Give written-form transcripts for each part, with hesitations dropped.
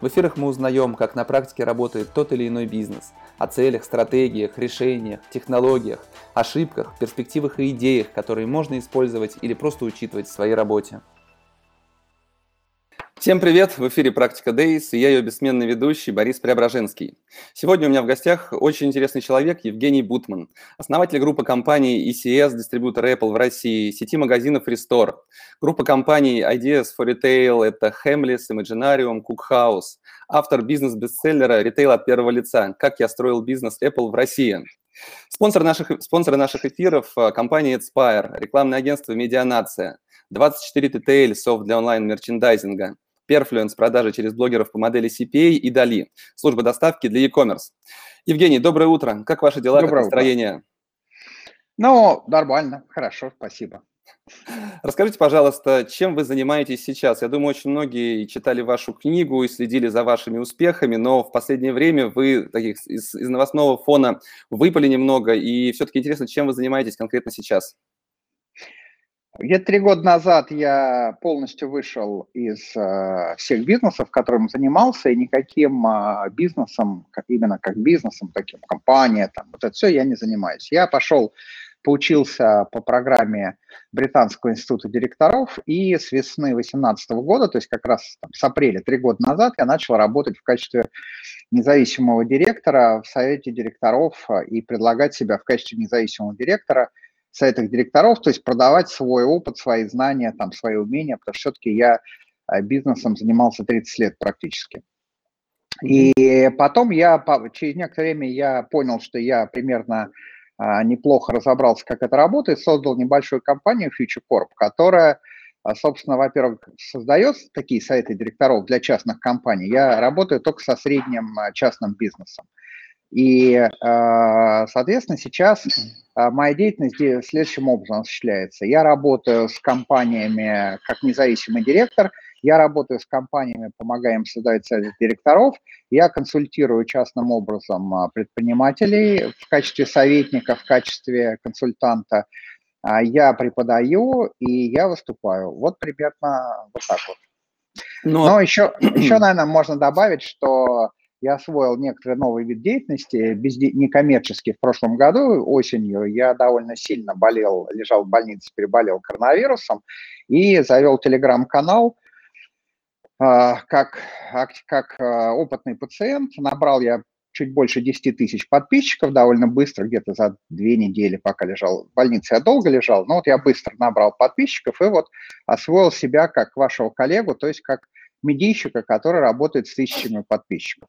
В эфирах мы узнаем, как на практике работает тот или иной бизнес, о целях, стратегиях, решениях, технологиях, ошибках, перспективах и идеях, которые можно использовать или просто учитывать в своей работе. Всем привет! В эфире «Практика Days» и я ее бессменный ведущий Борис Преображенский. Сегодня у меня в гостях очень интересный человек Евгений Бутман, основатель группы компаний ECS, дистрибьютора Apple в России, сети магазинов re:Store. Группа компаний Ideas4Retail – это Hamleys, Imaginarium, Cook House. Автор бизнес-бестселлера «Ритейл от первого лица. Как я строил бизнес Apple в России». Спонсоры наших эфиров – компания Inspire, рекламное агентство «Медианация», 24 TTL – софт для онлайн-мерчендайзинга, Perfluence – продажи через блогеров по модели CPA и Dalli, служба доставки для e-commerce. Евгений, доброе утро. Как ваши дела, доброе как настроение? Утро. Ну, нормально, хорошо, спасибо. Расскажите, пожалуйста, чем вы занимаетесь сейчас? Я думаю, очень многие читали вашу книгу и следили за вашими успехами, но в последнее время вы таких из новостного фона выпали немного, и все-таки интересно, чем вы занимаетесь конкретно сейчас? Где-то 3 года назад я полностью вышел из всех бизнесов, которым занимался, и никаким бизнесом, именно как бизнесом, таким компания, там, вот это все я не занимаюсь. Я пошел... Поучился по программе Британского института директоров, и с весны 2018 года, то есть как раз там, с апреля, 3 года назад, я начал работать в качестве независимого директора в совете директоров и предлагать себя в качестве независимого директора в советах директоров, то есть продавать свой опыт, свои знания, там, свои умения, потому что все-таки я бизнесом занимался 30 лет практически. И потом через некоторое время я понял, что я примерно... неплохо разобрался, как это работает, создал небольшую компанию Future Corp, которая, собственно, во-первых, создает такие советы директоров для частных компаний. Я работаю только со средним частным бизнесом. И, соответственно, сейчас моя деятельность следующим образом осуществляется. Я работаю с компаниями как независимый директор, я работаю с компаниями, помогаю им создавать совет директоров, я консультирую частным образом предпринимателей в качестве советника, в качестве консультанта, я преподаю и я выступаю. Вот примерно вот так вот. Но еще, наверное, можно добавить, что я освоил некоторый новый вид деятельности, некоммерческий. В прошлом году, осенью, я довольно сильно болел, лежал в больнице, переболел коронавирусом и завел телеграм-канал, как опытный пациент. Набрал я чуть больше 10 тысяч подписчиков довольно быстро, где-то за 2 недели, пока лежал в больнице. Я долго лежал, но вот я быстро набрал подписчиков и вот освоил себя как вашего коллегу, то есть как медийщика, который работает с тысячами подписчиков.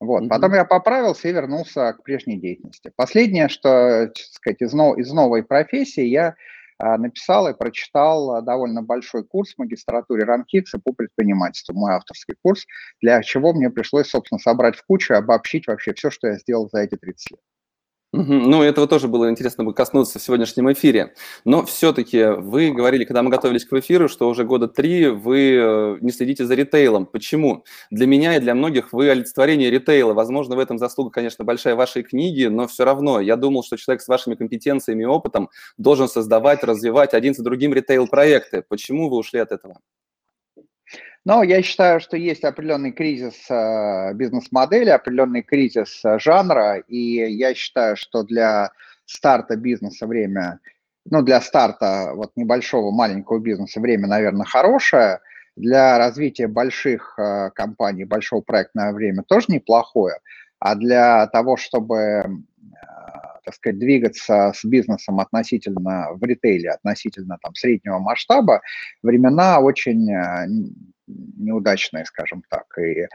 Вот. Mm-hmm. Потом я поправился и вернулся к прежней деятельности. Последнее, что, так сказать, из новой профессии я... написал и прочитал довольно большой курс в магистратуре РАНХиГС по предпринимательству, мой авторский курс, для чего мне пришлось, собственно, собрать в кучу и обобщить вообще все, что я сделал за эти 30 лет. Ну, этого тоже было интересно бы коснуться в сегодняшнем эфире. Но все-таки вы говорили, когда мы готовились к эфиру, что уже года 3 вы не следите за ритейлом. Почему? Для меня и для многих вы олицетворение ритейла. Возможно, в этом заслуга, конечно, большая вашей книги, но все равно я думал, что человек с вашими компетенциями и опытом должен создавать, развивать один за другим ритейл-проекты. Почему вы ушли от этого? Но я считаю, что есть определенный кризис бизнес-модели, определенный кризис жанра, и я считаю, что для старта бизнеса время, ну, для старта вот небольшого, маленького бизнеса время, наверное, хорошее, для развития больших компаний, большого проектного время тоже неплохое, а для того, чтобы, так сказать, двигаться с бизнесом относительно в ритейле, относительно там среднего масштаба, времена очень... неудачные, скажем так, и,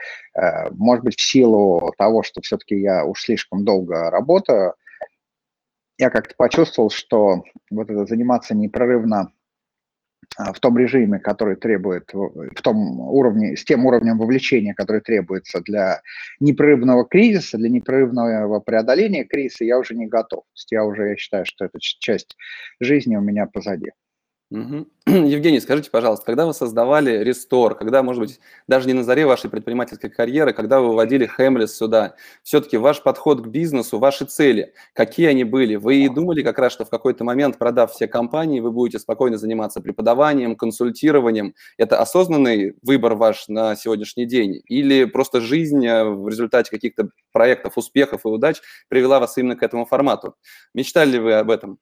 может быть, в силу того, что все-таки я уж слишком долго работаю, я как-то почувствовал, что вот это заниматься непрерывно в том режиме, который требует, в том уровне, с тем уровнем вовлечения, который требуется для непрерывного кризиса, для непрерывного преодоления кризиса, я уже не готов. То есть я считаю, что эта часть жизни у меня позади. Угу. Евгений, скажите, пожалуйста, когда вы создавали re:Store, когда, может быть, даже не на заре вашей предпринимательской карьеры, когда вы выводили Hamleys сюда, все-таки ваш подход к бизнесу, ваши цели, какие они были? Вы думали как раз, что в какой-то момент, продав все компании, вы будете спокойно заниматься преподаванием, консультированием? Это осознанный выбор ваш на сегодняшний день? Или просто жизнь в результате каких-то проектов, успехов и удач привела вас именно к этому формату? Мечтали ли вы об этом?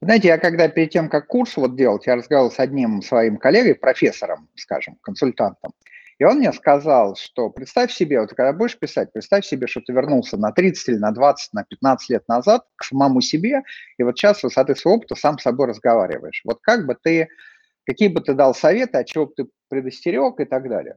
Знаете, я когда перед тем, как курс вот делать, я разговаривал с одним своим коллегой, профессором, скажем, консультантом, и он мне сказал, что представь себе, вот когда будешь писать, представь себе, что ты вернулся на 30 или на 20, на 15 лет назад к самому себе, и вот сейчас с высоты своего опыта сам с собой разговариваешь. Вот как бы ты, какие бы ты дал советы, от чего бы ты предостерег и так далее.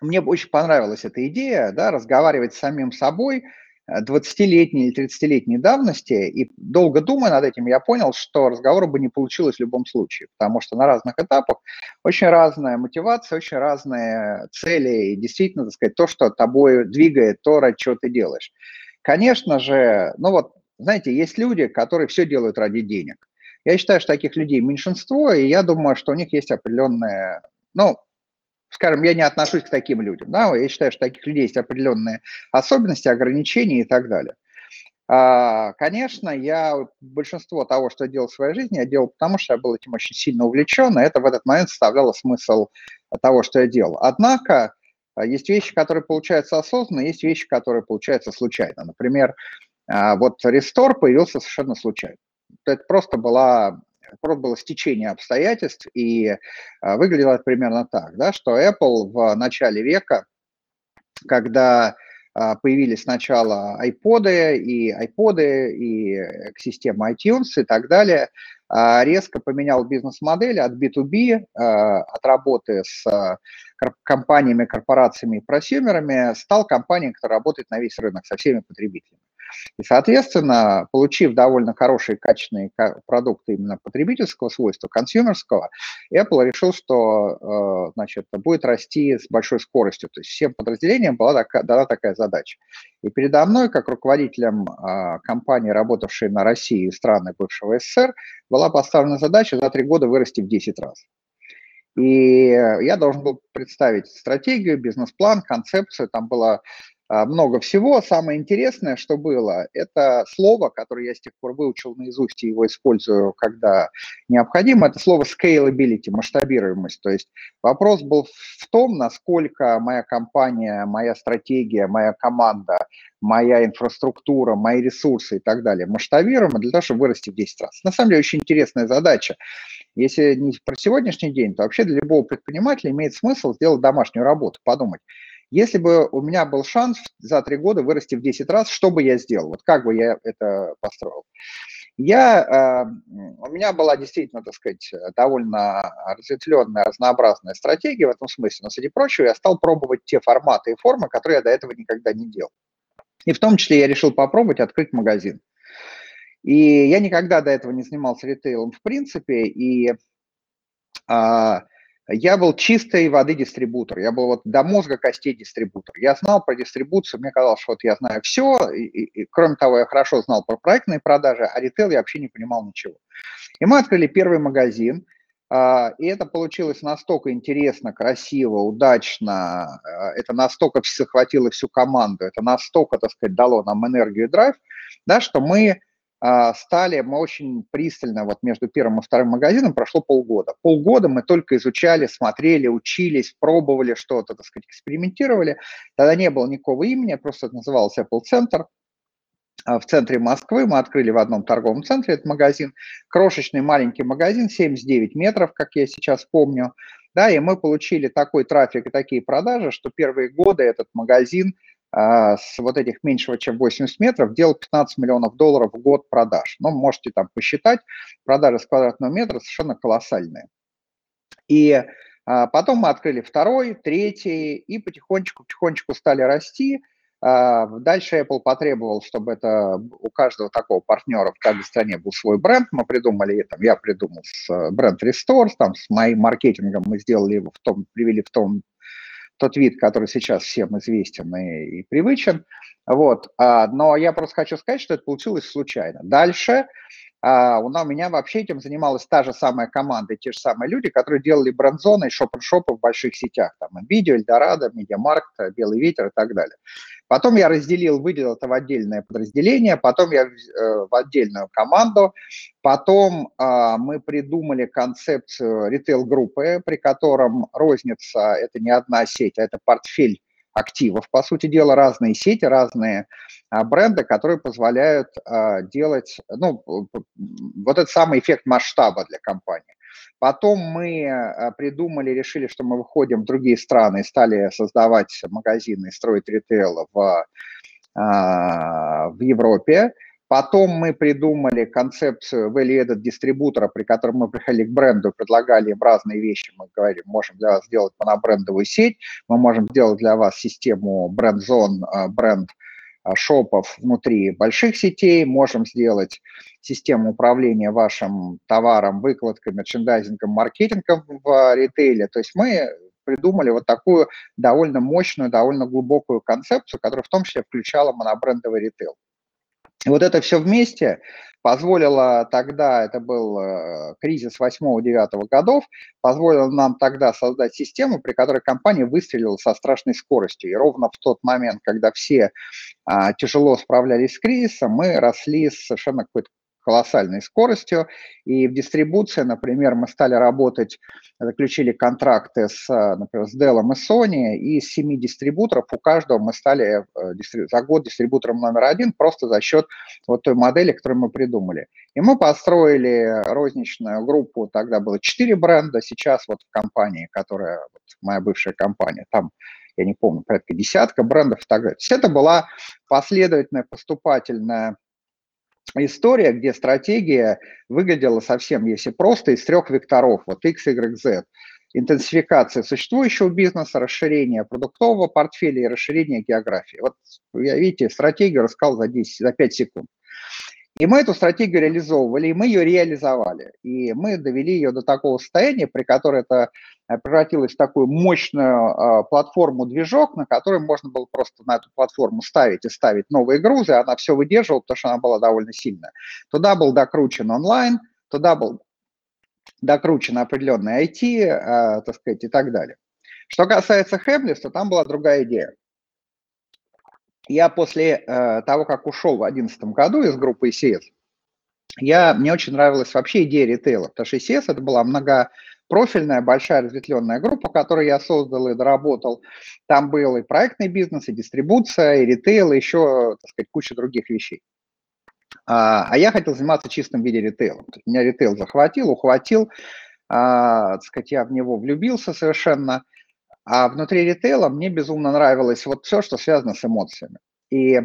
Мне очень понравилась эта идея, да, разговаривать с самим собой, 20-летней или 30-летней давности, и долго думая над этим, я понял, что разговора бы не получилось в любом случае, потому что на разных этапах очень разная мотивация, очень разные цели, и действительно, так сказать, то, что тобой двигает, то, ради чего ты делаешь. Конечно же, ну вот, знаете, есть люди, которые все делают ради денег. Я считаю, что таких людей меньшинство, и я думаю, что у них есть определенные, ну, скажем, я не отношусь к таким людям, да, я считаю, что таких людей есть определенные особенности, ограничения и так далее. Конечно, я большинство того, что я делал в своей жизни, я делал потому, что я был этим очень сильно увлечен, и это в этот момент составляло смысл того, что я делал. Однако есть вещи, которые получаются осознанно, есть вещи, которые получаются случайно. Например, вот re:Store появился совершенно случайно. Это просто была... Просто было стечение обстоятельств, и выглядело это примерно так, да, что Apple в начале века, когда появились сначала iPod'ы, и система iTunes и так далее, резко поменял бизнес-модель от B2B, от работы с компаниями, корпорациями и просюмерами, стал компанией, которая работает на весь рынок со всеми потребителями. И, соответственно, получив довольно хорошие, качественные продукты именно потребительского свойства, консюмерского, Apple решил, что, значит, будет расти с большой скоростью. То есть всем подразделениям была дана такая задача. И передо мной, как руководителем компании, работавшей на России и страны бывшего СССР, была поставлена задача за 3 года вырасти в 10 раз. И я должен был представить стратегию, бизнес-план, концепцию, там было... много всего. Самое интересное, что было, это слово, которое я с тех пор выучил наизусть и его использую, когда необходимо, это слово scalability, масштабируемость. То есть вопрос был в том, насколько моя компания, моя стратегия, моя команда, моя инфраструктура, мои ресурсы и так далее масштабируемы для того, чтобы вырасти в 10 раз. На самом деле очень интересная задача. Если не про сегодняшний день, то вообще для любого предпринимателя имеет смысл сделать домашнюю работу, подумать. Если бы у меня был шанс за 3 года вырасти в 10 раз, что бы я сделал? Вот как бы я это построил? У меня была действительно, так сказать, довольно разветвленная, разнообразная стратегия в этом смысле. Но, среди прочего, я стал пробовать те форматы и формы, которые я до этого никогда не делал. И в том числе я решил попробовать открыть магазин. И я никогда до этого не занимался ритейлом в принципе, и... Я был чистой воды дистрибутор, я был вот до мозга костей дистрибутор. Я знал про дистрибуцию, мне казалось, что вот я знаю все, и кроме того, я хорошо знал про проектные продажи, а ритейл я вообще не понимал ничего. И мы открыли первый магазин, и это получилось настолько интересно, красиво, удачно, это настолько захватило всю команду, это настолько, так сказать, дало нам энергию и драйв, да, что мы очень пристально, вот между первым и вторым магазином прошло полгода. Полгода мы только изучали, смотрели, учились, пробовали что-то, так сказать, экспериментировали. Тогда не было никакого имени, просто это называлось Apple Center. В центре Москвы мы открыли в одном торговом центре этот магазин. Крошечный маленький магазин, 79 метров, как я сейчас помню. Да, и мы получили такой трафик и такие продажи, что первые годы этот магазин с вот этих меньшего, чем 80 метров, делал $15 миллионов в год продаж. Ну, можете там посчитать, продажи с квадратного метра совершенно колоссальные. И потом мы открыли второй, третий, и потихонечку-потихонечку стали расти. Дальше Apple потребовал, чтобы это у каждого такого партнера в каждой стране был свой бренд. Мы придумали, там, я придумал бренд re:Store, там, с моим маркетингом мы сделали его, привели в тот вид, который сейчас всем известен и привычен. Вот. Но я просто хочу сказать, что это получилось случайно. Дальше у меня вообще этим занималась та же самая команда, те же самые люди, которые делали бренд-зоны и шоп-н-шопы в больших сетях. Там Видео, Эльдорадо, Медиамаркт, Белый ветер и так далее. Потом я выделил это в отдельное подразделение, потом я в отдельную команду. Потом мы придумали концепцию ритейл-группы, при котором розница – это не одна сеть, а это портфель активов, по сути дела, разные сети, разные бренды, которые позволяют делать, вот этот самый эффект масштаба для компании. Потом мы решили, что мы выходим в другие страны, и стали создавать магазины и строить ритейл в Европе. Потом мы придумали концепцию value-added дистрибутора, при котором мы приходили к бренду, предлагали им разные вещи. Мы говорили, можем для вас сделать монобрендовую сеть, мы можем сделать для вас систему бренд-зон, бренд-шопов внутри больших сетей, можем сделать систему управления вашим товаром, выкладками, мерчендайзингом, маркетингом в ритейле. То есть мы придумали вот такую довольно мощную, довольно глубокую концепцию, которая в том числе включала монобрендовый ритейл. И вот это все вместе позволило тогда, это был кризис 8-9 годов, позволило нам тогда создать систему, при которой компания выстрелила со страшной скоростью. И ровно в тот момент, когда все тяжело справлялись с кризисом, мы росли с совершенно какой-то колоссальной скоростью. И в дистрибуции, например, мы стали работать, заключили контракты с, например, с Dell и Sony, и с 7 дистрибуторов у каждого мы стали за год дистрибутором номер 1 просто за счет вот той модели, которую мы придумали. И мы построили розничную группу, тогда было 4 бренда, сейчас вот в компании, которая вот моя бывшая компания, там, я не помню, порядка 10 брендов и так далее. То есть это была последовательная, поступательная история, где стратегия выглядела совсем, если просто, из 3 векторов, вот X, Y, Z. Интенсификация существующего бизнеса, расширение продуктового портфеля и расширение географии. Вот, видите, стратегию рассказал за 5 секунд. И мы эту стратегию реализовывали, и мы ее реализовали. И мы довели ее до такого состояния, при котором это превратилось в такую мощную платформу-движок, на которой можно было просто на эту платформу ставить новые грузы, она все выдерживала, потому что она была довольно сильная. Туда был докручен онлайн, туда был докручен определенный IT, так сказать, и так далее. Что касается Hamleys, то там была другая идея. Я после того, как ушел в 2011 году из группы ECS, мне очень нравилась вообще идея ритейла, потому что ECS – это была многопрофильная, большая разветвленная группа, которую я создал и доработал. Там был и проектный бизнес, и дистрибуция, и ритейл, и еще, так сказать, куча других вещей. А я хотел заниматься чистым виде ритейлом. Меня ритейл захватил, ухватил, так сказать, я в него влюбился совершенно. А внутри ритейла мне безумно нравилось вот все, что связано с эмоциями. И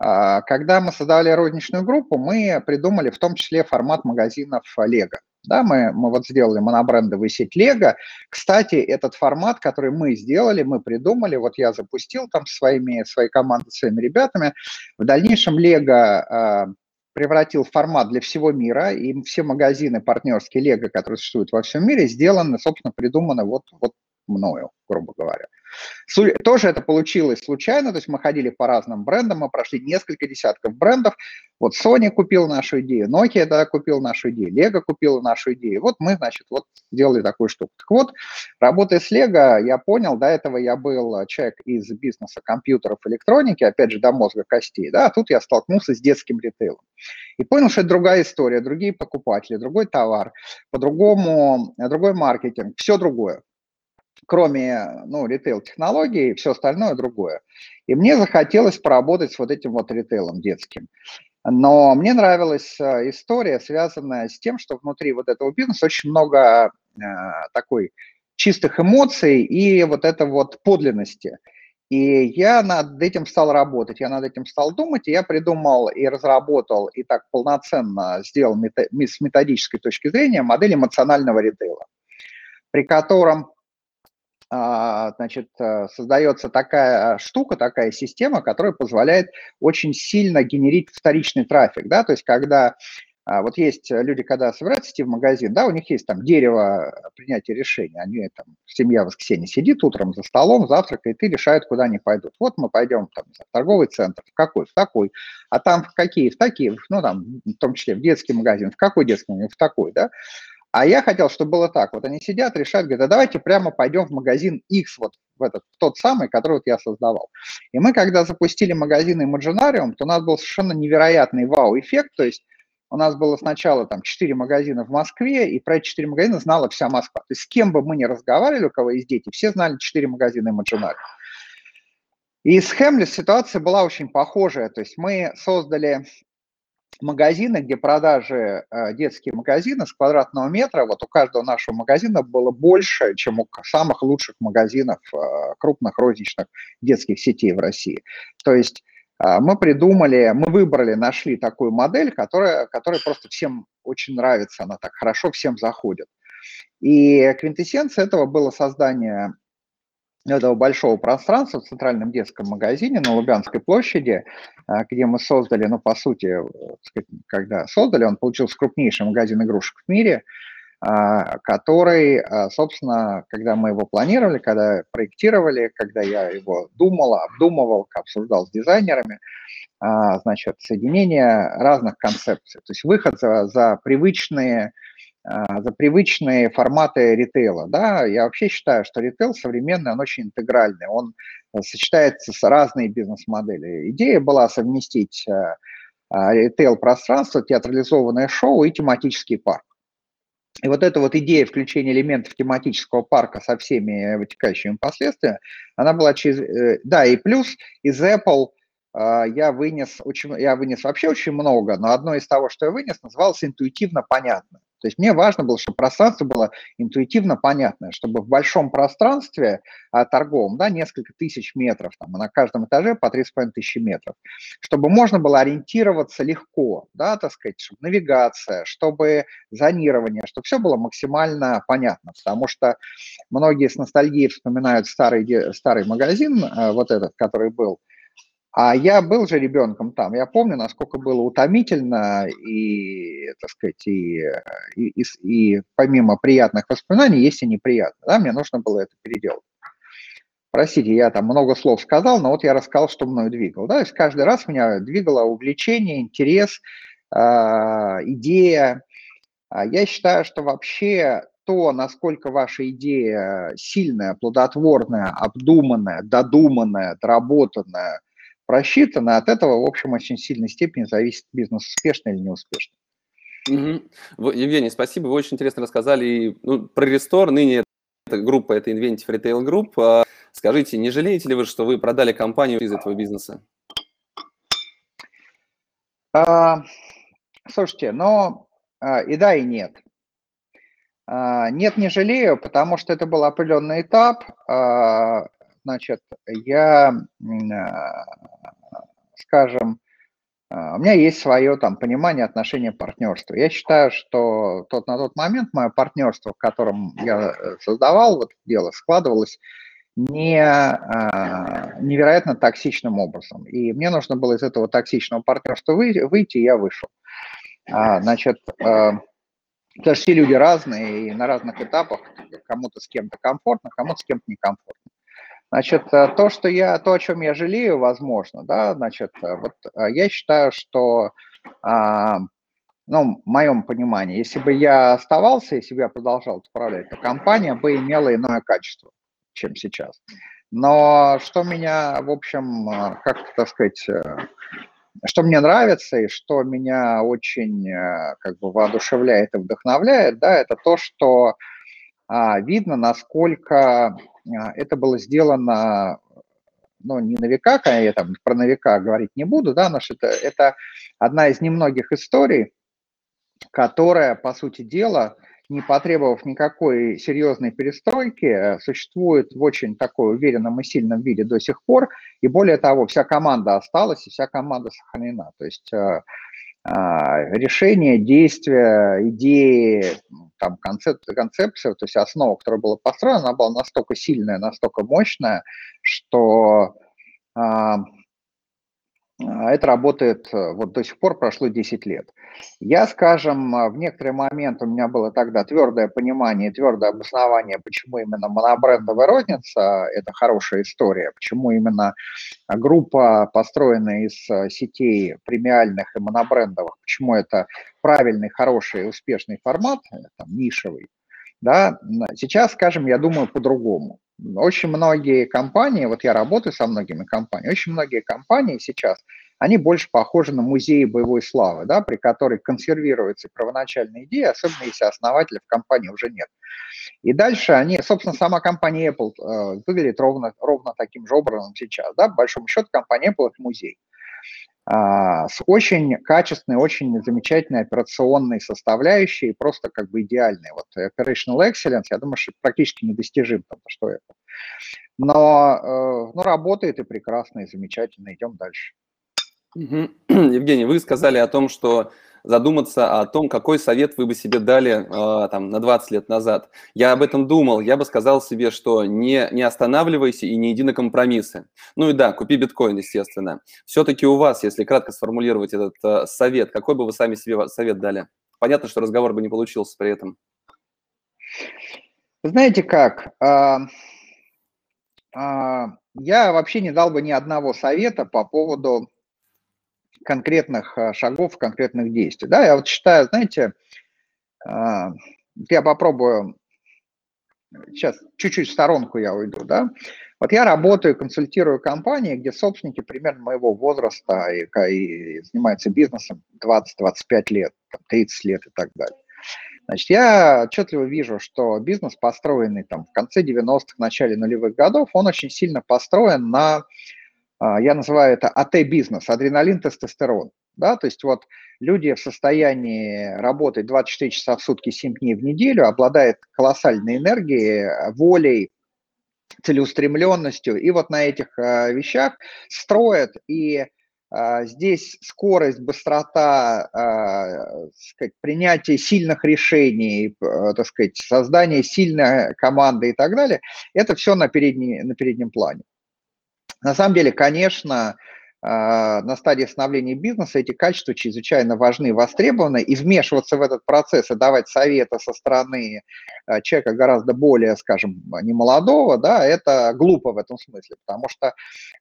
когда мы создавали розничную группу, мы придумали в том числе формат магазинов Lego. Да, мы вот сделали монобрендовую сеть Lego. Кстати, этот формат, который мы сделали, мы придумали, вот я запустил там своей командой, своими ребятами. В дальнейшем Lego превратил в формат для всего мира, и все магазины партнерские Lego, которые существуют во всем мире, сделаны, собственно, придуманы вот мною, грубо говоря. Тоже это получилось случайно, то есть мы ходили по разным брендам, мы прошли несколько десятков брендов, вот Sony купил нашу идею, Nokia купил нашу идею, Lego купила нашу идею, вот мы, значит, вот сделали такую штуку. Так вот, работая с Lego, я понял, до этого я был человек из бизнеса компьютеров, электроники, опять же, до мозга костей, да, а тут я столкнулся с детским ритейлом. И понял, что это другая история, другие покупатели, другой товар, по-другому, другой маркетинг, все другое. Кроме ритейл-технологий, все остальное другое. И мне захотелось поработать с вот этим вот ритейлом детским. Но мне нравилась история, связанная с тем, что внутри вот этого бизнеса очень много такой чистых эмоций и вот этой вот подлинности. И я над этим стал работать, я над этим стал думать, и я придумал и разработал, и так полноценно сделал с методической точки зрения модель эмоционального ритейла, при котором значит, создается такая штука, такая система, которая позволяет очень сильно генерить вторичный трафик, да, то есть когда вот есть люди, когда собираются идти в магазин, да, у них есть там дерево принятия решений, они там, семья в воскресенье сидит утром за столом, завтракает и решают, куда они пойдут. Вот мы пойдем там, в торговый центр, в какой, в такой, а там в какие, в такие, ну там, в том числе в детский магазин, в какой детский, в такой, да. А я хотел, чтобы было так. Вот они сидят, решают, говорят, а давайте прямо пойдем в магазин X, вот в этот, в тот самый, который вот я создавал. И мы, когда запустили магазин Imaginarium, то у нас был совершенно невероятный вау-эффект. То есть у нас было сначала там 4 магазина в Москве, и про эти 4 магазина знала вся Москва. То есть с кем бы мы ни разговаривали, у кого есть дети, все знали 4 магазина Imaginarium. И с Hamleys ситуация была очень похожая. То есть мы создали магазины, где продажи, детские магазины с квадратного метра, вот у каждого нашего магазина было больше, чем у самых лучших магазинов крупных розничных детских сетей в России. То есть мы придумали, мы выбрали, нашли такую модель, которая просто всем очень нравится, она так хорошо всем заходит. И квинтэссенция этого было создание этого большого пространства в центральном детском магазине на Лубянской площади, где мы создали, ну, по сути, когда создали, он получился крупнейший магазин игрушек в мире, который, собственно, когда мы его планировали, когда проектировали, когда я его думал, обдумывал, обсуждал с дизайнерами, значит, соединение разных концепций, то есть выход за привычные форматы ритейла. Да? Я вообще считаю, что ритейл современный, он очень интегральный, он сочетается с разными бизнес-моделями. Идея была совместить ритейл-пространство, театрализованное шоу и тематический парк. И вот эта вот идея включения элементов тематического парка со всеми вытекающими последствиями, она была через... Да, и плюс из Apple... Я вынес вообще очень много, но одно из того, что я вынес, называлось интуитивно понятно. То есть мне важно было, чтобы пространство было интуитивно понятное, чтобы в большом пространстве торговом, да, несколько тысяч метров, там, на каждом этаже по 3,5 тысячи метров, чтобы можно было ориентироваться легко, да, так сказать, чтобы навигация, чтобы зонирование, чтобы все было максимально понятно, потому что многие с ностальгией вспоминают старый магазин, вот этот, который был. А я был же ребенком там, я помню, насколько было утомительно и, так сказать, и помимо приятных воспоминаний есть и неприятные, да, мне нужно было это переделать. Простите, я там много слов сказал, но вот я рассказал, что мною двигало, да, то есть каждый раз меня двигало увлечение, интерес, идея. Я считаю, что вообще то, насколько ваша идея сильная, плодотворная, обдуманная, додуманная, доработанная, просчитано, от этого, в общем, очень сильной степени зависит бизнес, успешный или неуспешный. Угу. Евгений, спасибо, вы очень интересно рассказали, ну, про re:Store, ныне эта группа, это Inventive Retail Group. Скажите, не жалеете ли вы, что вы продали компанию из этого бизнеса? Слушайте, но и да, и нет. Нет, не жалею, потому что это был определенный этап. Значит, я, скажем, у меня есть свое там понимание отношения партнерства. Я считаю, что на тот момент мое партнерство, в котором я создавал вот дело, складывалось невероятно токсичным образом. И мне нужно было из этого токсичного партнерства выйти, и я вышел. Значит, потому что все люди разные, и на разных этапах кому-то с кем-то комфортно, кому-то с кем-то некомфортно. Значит, то, о чем я жалею, возможно, да, значит, вот я считаю, что, ну, в моем понимании, если бы я оставался, если бы я продолжал управлять, то компания бы имела иное качество, чем сейчас. Но что меня, в общем, как-то, так сказать, что мне нравится и что меня очень, как бы, воодушевляет и вдохновляет, да, это то, что видно, насколько... Это было сделано, ну, не на века, я там про на века говорить не буду, да, но это одна из немногих историй, которая, по сути дела, не потребовав никакой серьезной перестройки, существует в очень такой уверенном и сильном виде до сих пор, и более того, вся команда осталась, и вся команда сохранена, то есть решения, действия, идеи, там концепция, то есть основа, которая была построена, она была настолько сильная, настолько мощная, что это работает вот до сих пор, прошло 10 лет. Я, скажем, в некоторый момент у меня было тогда твердое понимание, твердое обоснование, почему именно монобрендовая розница – это хорошая история, почему именно группа, построенная из сетей премиальных и монобрендовых, почему это правильный, хороший, успешный формат, там, нишевый. Да? Сейчас, скажем, я думаю по-другому. Очень многие компании, вот я работаю со многими компаниями, очень многие компании сейчас, они больше похожи на музеи боевой славы, да, при которой консервируется первоначальная идея, особенно если основателя в компании уже нет. И дальше они, собственно, сама компания Apple выглядит ровно таким же образом сейчас. Да, по большому счету компания Apple – это музей. С очень качественной, очень замечательной операционной составляющей, просто как бы идеальной. Вот operational excellence, я думаю, что практически недостижим, потому что это. Но работает и прекрасно, и замечательно. Идем дальше. Евгений, вы сказали о том, что задуматься о том, какой совет вы бы себе дали там, на 20 лет назад. Я об этом думал, я бы сказал себе, что не останавливайся и не иди на компромиссы. Ну и да, купи биткоин, естественно. Все-таки у вас, если кратко сформулировать этот совет, какой бы вы сами себе совет дали? Понятно, что разговор бы не получился при этом. Знаете как, я вообще не дал бы ни одного совета по поводу конкретных шагов, конкретных действий. Да, я вот считаю, знаете, я попробую, сейчас чуть-чуть в сторонку я уйду, да. Вот я работаю, консультирую компании, где собственники примерно моего возраста и занимаются бизнесом 20-25 лет, 30 лет и так далее. Значит, я отчетливо вижу, что бизнес, построенный там в конце 90-х, начале нулевых годов, он очень сильно построен на... Я называю это АТ-бизнес, адреналин, тестостерон. Да? То есть вот люди в состоянии работать 24 часа в сутки, 7 дней в неделю, обладают колоссальной энергией, волей, целеустремленностью. И вот на этих вещах строят, и здесь скорость, быстрота, сказать, принятие сильных решений, так сказать, создание сильной команды и так далее, это все на переднем плане. На самом деле, конечно, на стадии становления бизнеса эти качества чрезвычайно важны, востребованы, и вмешиваться в этот процесс и давать советы со стороны человека гораздо более, скажем, немолодого, да, это глупо в этом смысле, потому что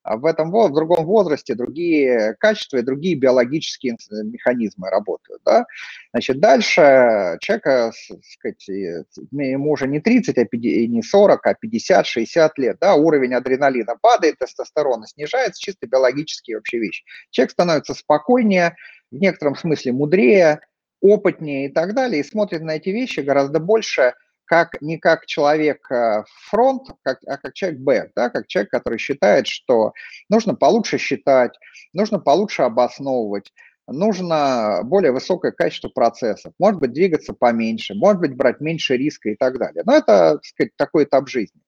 в другом возрасте другие качества и другие биологические механизмы работают, да. Значит, дальше человека, так сказать, ему уже не 30, не 40, а 50-60 лет, да, уровень адреналина падает, тестостерон снижается, чисто биологически вообще вещи. Человек становится спокойнее, в некотором смысле мудрее, опытнее и так далее, и смотрит на эти вещи гораздо больше не как человек фронт, а как человек бэк, да, как человек, который считает, что нужно получше считать, нужно получше обосновывать, нужно более высокое качество процессов, может быть, двигаться поменьше, может быть, брать меньше риска и так далее. Но это, так сказать, такой этап жизни.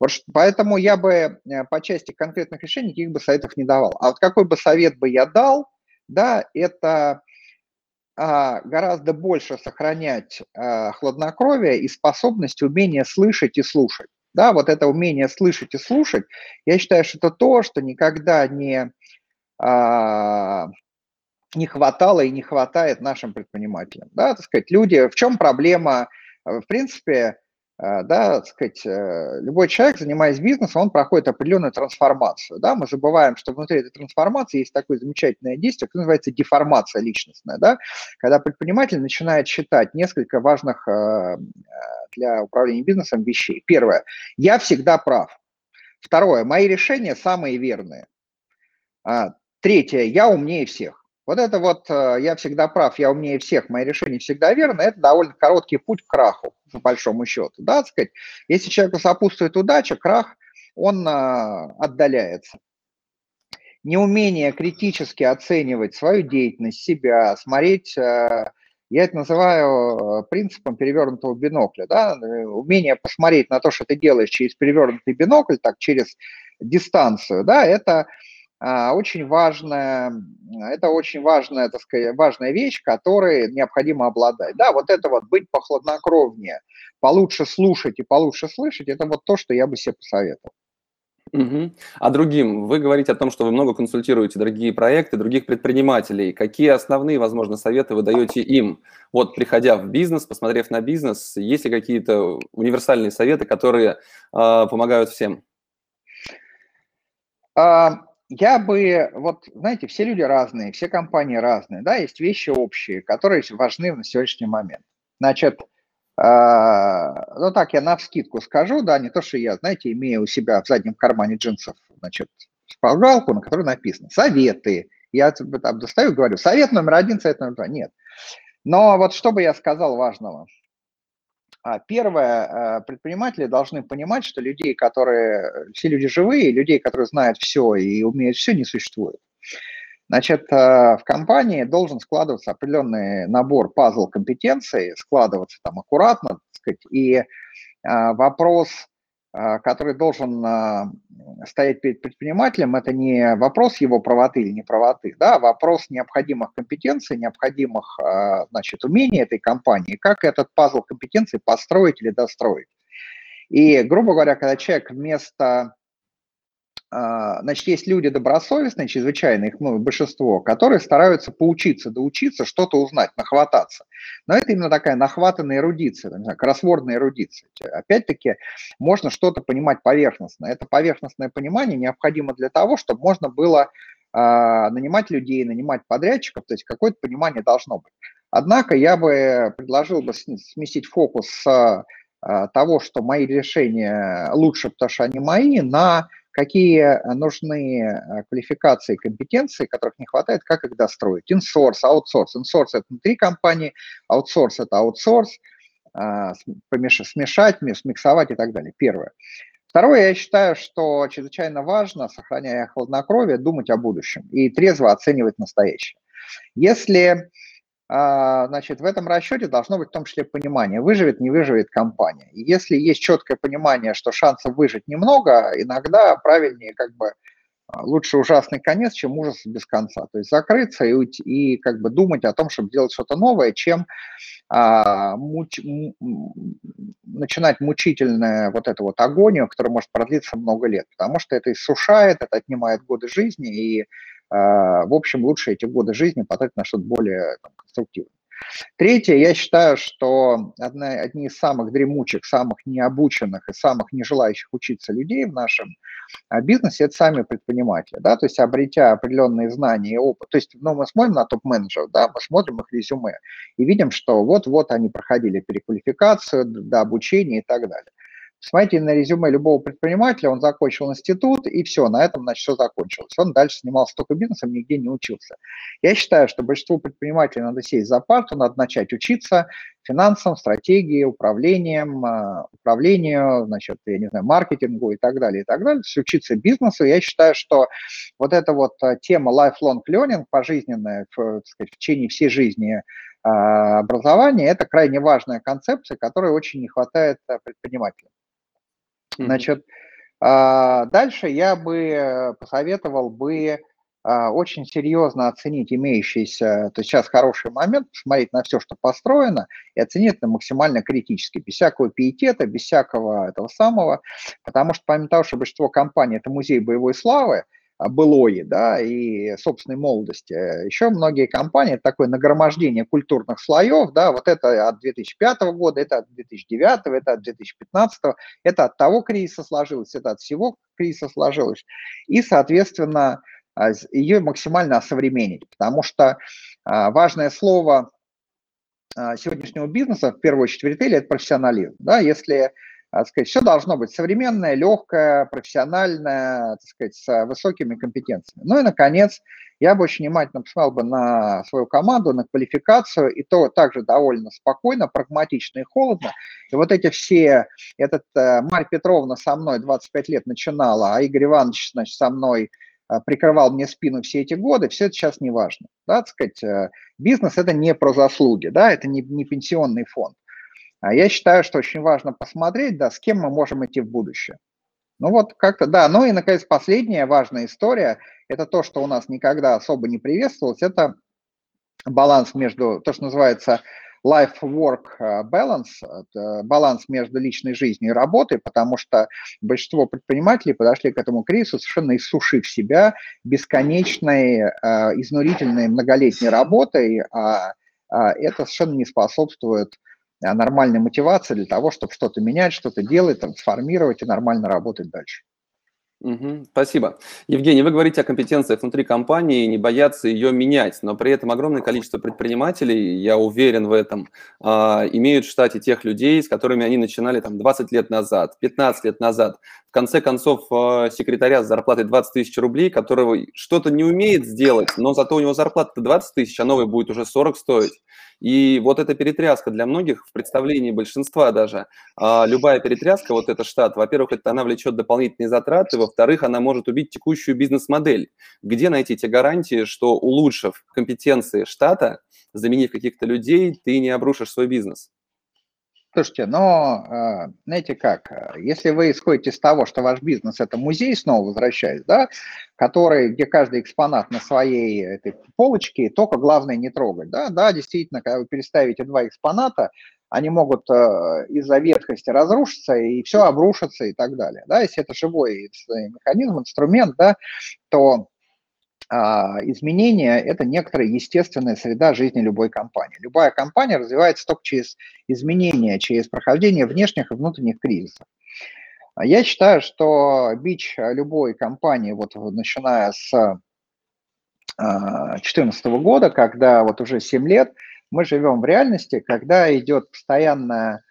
Вот поэтому я бы по части конкретных решений никаких бы советов не давал. А вот какой бы совет бы я дал, да, это гораздо больше сохранять хладнокровие и способность, умение слышать и слушать. Да, вот это умение слышать и слушать, я считаю, что это то, что никогда не хватало и не хватает нашим предпринимателям. Да, так сказать, люди, в чем проблема, в принципе, да, так сказать, любой человек, занимаясь бизнесом, он проходит определенную трансформацию. Да? Мы забываем, что внутри этой трансформации есть такое замечательное действие, которое называется деформация личностная. Да? Когда предприниматель начинает считать несколько важных для управления бизнесом вещей. Первое. Я всегда прав. Второе. Мои решения самые верные. Третье. Я умнее всех. Вот это вот я всегда прав, я умнее всех, мои решения всегда верны, это довольно короткий путь к краху, по большому счету. Да, так сказать, если человеку сопутствует удача, крах, он отдаляется. Неумение критически оценивать свою деятельность, себя, смотреть, я это называю принципом перевернутого бинокля. Да? Умение посмотреть на то, что ты делаешь через перевернутый бинокль, так через дистанцию, да, это Это очень важная, так сказать, важная вещь, которой необходимо обладать. Да, вот это вот быть похладнокровнее, получше слушать и получше слышать, это вот то, что я бы себе посоветовал. Угу. А другим, вы говорите о том, что вы много консультируете другие проекты, других предпринимателей. Какие основные, возможно, советы вы даете им? Вот, приходя в бизнес, посмотрев на бизнес, есть ли какие-то универсальные советы, которые помогают всем? Я бы, вот, знаете, все люди разные, все компании разные, да, есть вещи общие, которые важны на сегодняшний момент. Значит, ну так я навскидку скажу, да, не то, что я, знаете, имею у себя в заднем кармане джинсов, значит, шпаргалку, на которой написано «Советы». Я там достаю и говорю «Совет номер один, совет номер два». Нет. Но вот что бы я сказал важного? Первое, предприниматели должны понимать, что людей, которые, все люди живые, людей, которые знают все и умеют все, не существует. Значит, в компании должен складываться определенный набор пазл компетенций, складываться там аккуратно, так сказать, и вопрос, который должен стоять перед предпринимателем, это не вопрос его правоты или неправоты, да, вопрос необходимых компетенций, необходимых, значит, умений этой компании, как этот пазл компетенций построить или достроить. И, грубо говоря, когда человек вместо... Значит, есть люди добросовестные, чрезвычайно их много, большинство, которые стараются поучиться, доучиться, что-то узнать, нахвататься. Но это именно такая нахватанная эрудиция, не знаю, кроссвордная эрудиция. Опять-таки, можно что-то понимать поверхностно. Это поверхностное понимание необходимо для того, чтобы можно было нанимать людей, нанимать подрядчиков, то есть какое-то понимание должно быть. Однако я бы предложил бы сместить фокус с того, что мои решения лучше, потому что они мои, на... Какие нужны квалификации и компетенции, которых не хватает, как их достроить? Инсорс, аутсорс. Инсорс – это внутри компании, аутсорс – это аутсорс. Смешать, смиксовать и так далее. Первое. Второе, я считаю, что чрезвычайно важно, сохраняя хладнокровие, думать о будущем и трезво оценивать настоящее. Если... Значит, в этом расчете должно быть в том числе понимание, выживет, не выживет компания. И если есть четкое понимание, что шансов выжить немного, иногда правильнее, как бы, лучше ужасный конец, чем ужас без конца. То есть закрыться и уйти, и как бы думать о том, чтобы делать что-то новое, чем начинать мучительную вот эту вот агонию, которая может продлиться много лет, потому что это иссушает, это отнимает годы жизни и... В общем, лучше эти годы жизни потратить на что-то более там, конструктивное. Третье, я считаю, что одни из самых дремучих, самых необученных и самых нежелающих учиться людей в нашем бизнесе – это сами предприниматели. Да? То есть, обретя определенные знания и опыт. То есть, мы смотрим на топ-менеджеров, да? Мы смотрим их резюме и видим, что вот-вот они проходили переквалификацию, да, обучение и так далее. Смотрите на резюме любого предпринимателя, он закончил институт, и все, на этом, значит, все закончилось. Он дальше занимался только бизнесом, нигде не учился. Я считаю, что большинству предпринимателей надо сесть за парту, надо начать учиться финансам, стратегии, управлению, значит, я не знаю, маркетингу и так далее, учиться бизнесу. Я считаю, что вот эта вот тема lifelong learning, пожизненная, так сказать, в течение всей жизни, образование – это крайне важная концепция, которой очень не хватает предпринимателям. Значит, дальше я бы посоветовал бы очень серьезно оценить имеющийся, то есть сейчас хороший момент, посмотреть на все, что построено, и оценить это максимально критически, без всякого пиетета, без всякого этого самого, потому что помимо того, что большинство компаний – это музей боевой славы, былое, да, и собственной молодости. Еще многие компании, это такое нагромождение культурных слоев, да, вот это от 2005 года, это от 2009, это от 2015, это от того кризиса сложилось, это от всего кризиса сложилось, и, соответственно, ее максимально осовременить, потому что важное слово сегодняшнего бизнеса, в первую очередь в ритейле, это профессионализм, да, если... Так сказать, все должно быть современное, легкое, профессиональное, так сказать, с высокими компетенциями. Ну и, наконец, я бы очень внимательно посмотрел бы на свою команду, на квалификацию, и то также довольно спокойно, прагматично и холодно. И вот эти все, этот Марья Петровна со мной 25 лет начинала, а Игорь Иванович, значит, со мной прикрывал мне спину все эти годы, все это сейчас не важно. Да, так сказать, бизнес – это не про заслуги, да, это не пенсионный фонд. Я считаю, что очень важно посмотреть, да, с кем мы можем идти в будущее. Ну вот как-то, да. Ну и, наконец, последняя важная история – это то, что у нас никогда особо не приветствовалось, это баланс между, то, что называется life-work balance, баланс между личной жизнью и работой, потому что большинство предпринимателей подошли к этому кризису, совершенно иссушив себя бесконечной, изнурительной многолетней работой, а это совершенно не способствует нормальной мотивации для того, чтобы что-то менять, что-то делать, трансформировать и нормально работать дальше. Угу, спасибо. Евгений, вы говорите о компетенциях внутри компании, не бояться ее менять, но при этом огромное количество предпринимателей, я уверен в этом, имеют в штате тех людей, с которыми они начинали там, 20 лет назад, 15 лет назад. В конце концов, секретаря с зарплатой 20 тысяч рублей, которого что-то не умеет сделать, но зато у него зарплата 20 тысяч, а новый будет уже 40 стоить. И вот эта перетряска для многих, в представлении большинства даже, любая перетряска, вот этот штат, во-первых, это она влечет дополнительные затраты, во-вторых, она может убить текущую бизнес-модель. Где найти те гарантии, что, улучшив компетенции штата, заменив каких-то людей, ты не обрушишь свой бизнес? Слушайте, но, знаете как, если вы исходите из того, что ваш бизнес – это музей, снова возвращаясь, да, который, где каждый экспонат на своей этой полочке, только главное не трогать. Да, действительно, когда вы переставите два экспоната, они могут из-за ветхости разрушиться, и все обрушится и так далее. Да, если это живой механизм, инструмент, да, то... изменения – это некоторая естественная среда жизни любой компании. Любая компания развивается только через изменения, через прохождение внешних и внутренних кризисов. Я считаю, что бич любой компании, вот начиная с 2014 года, когда вот уже 7 лет, мы живем в реальности, когда идет постоянное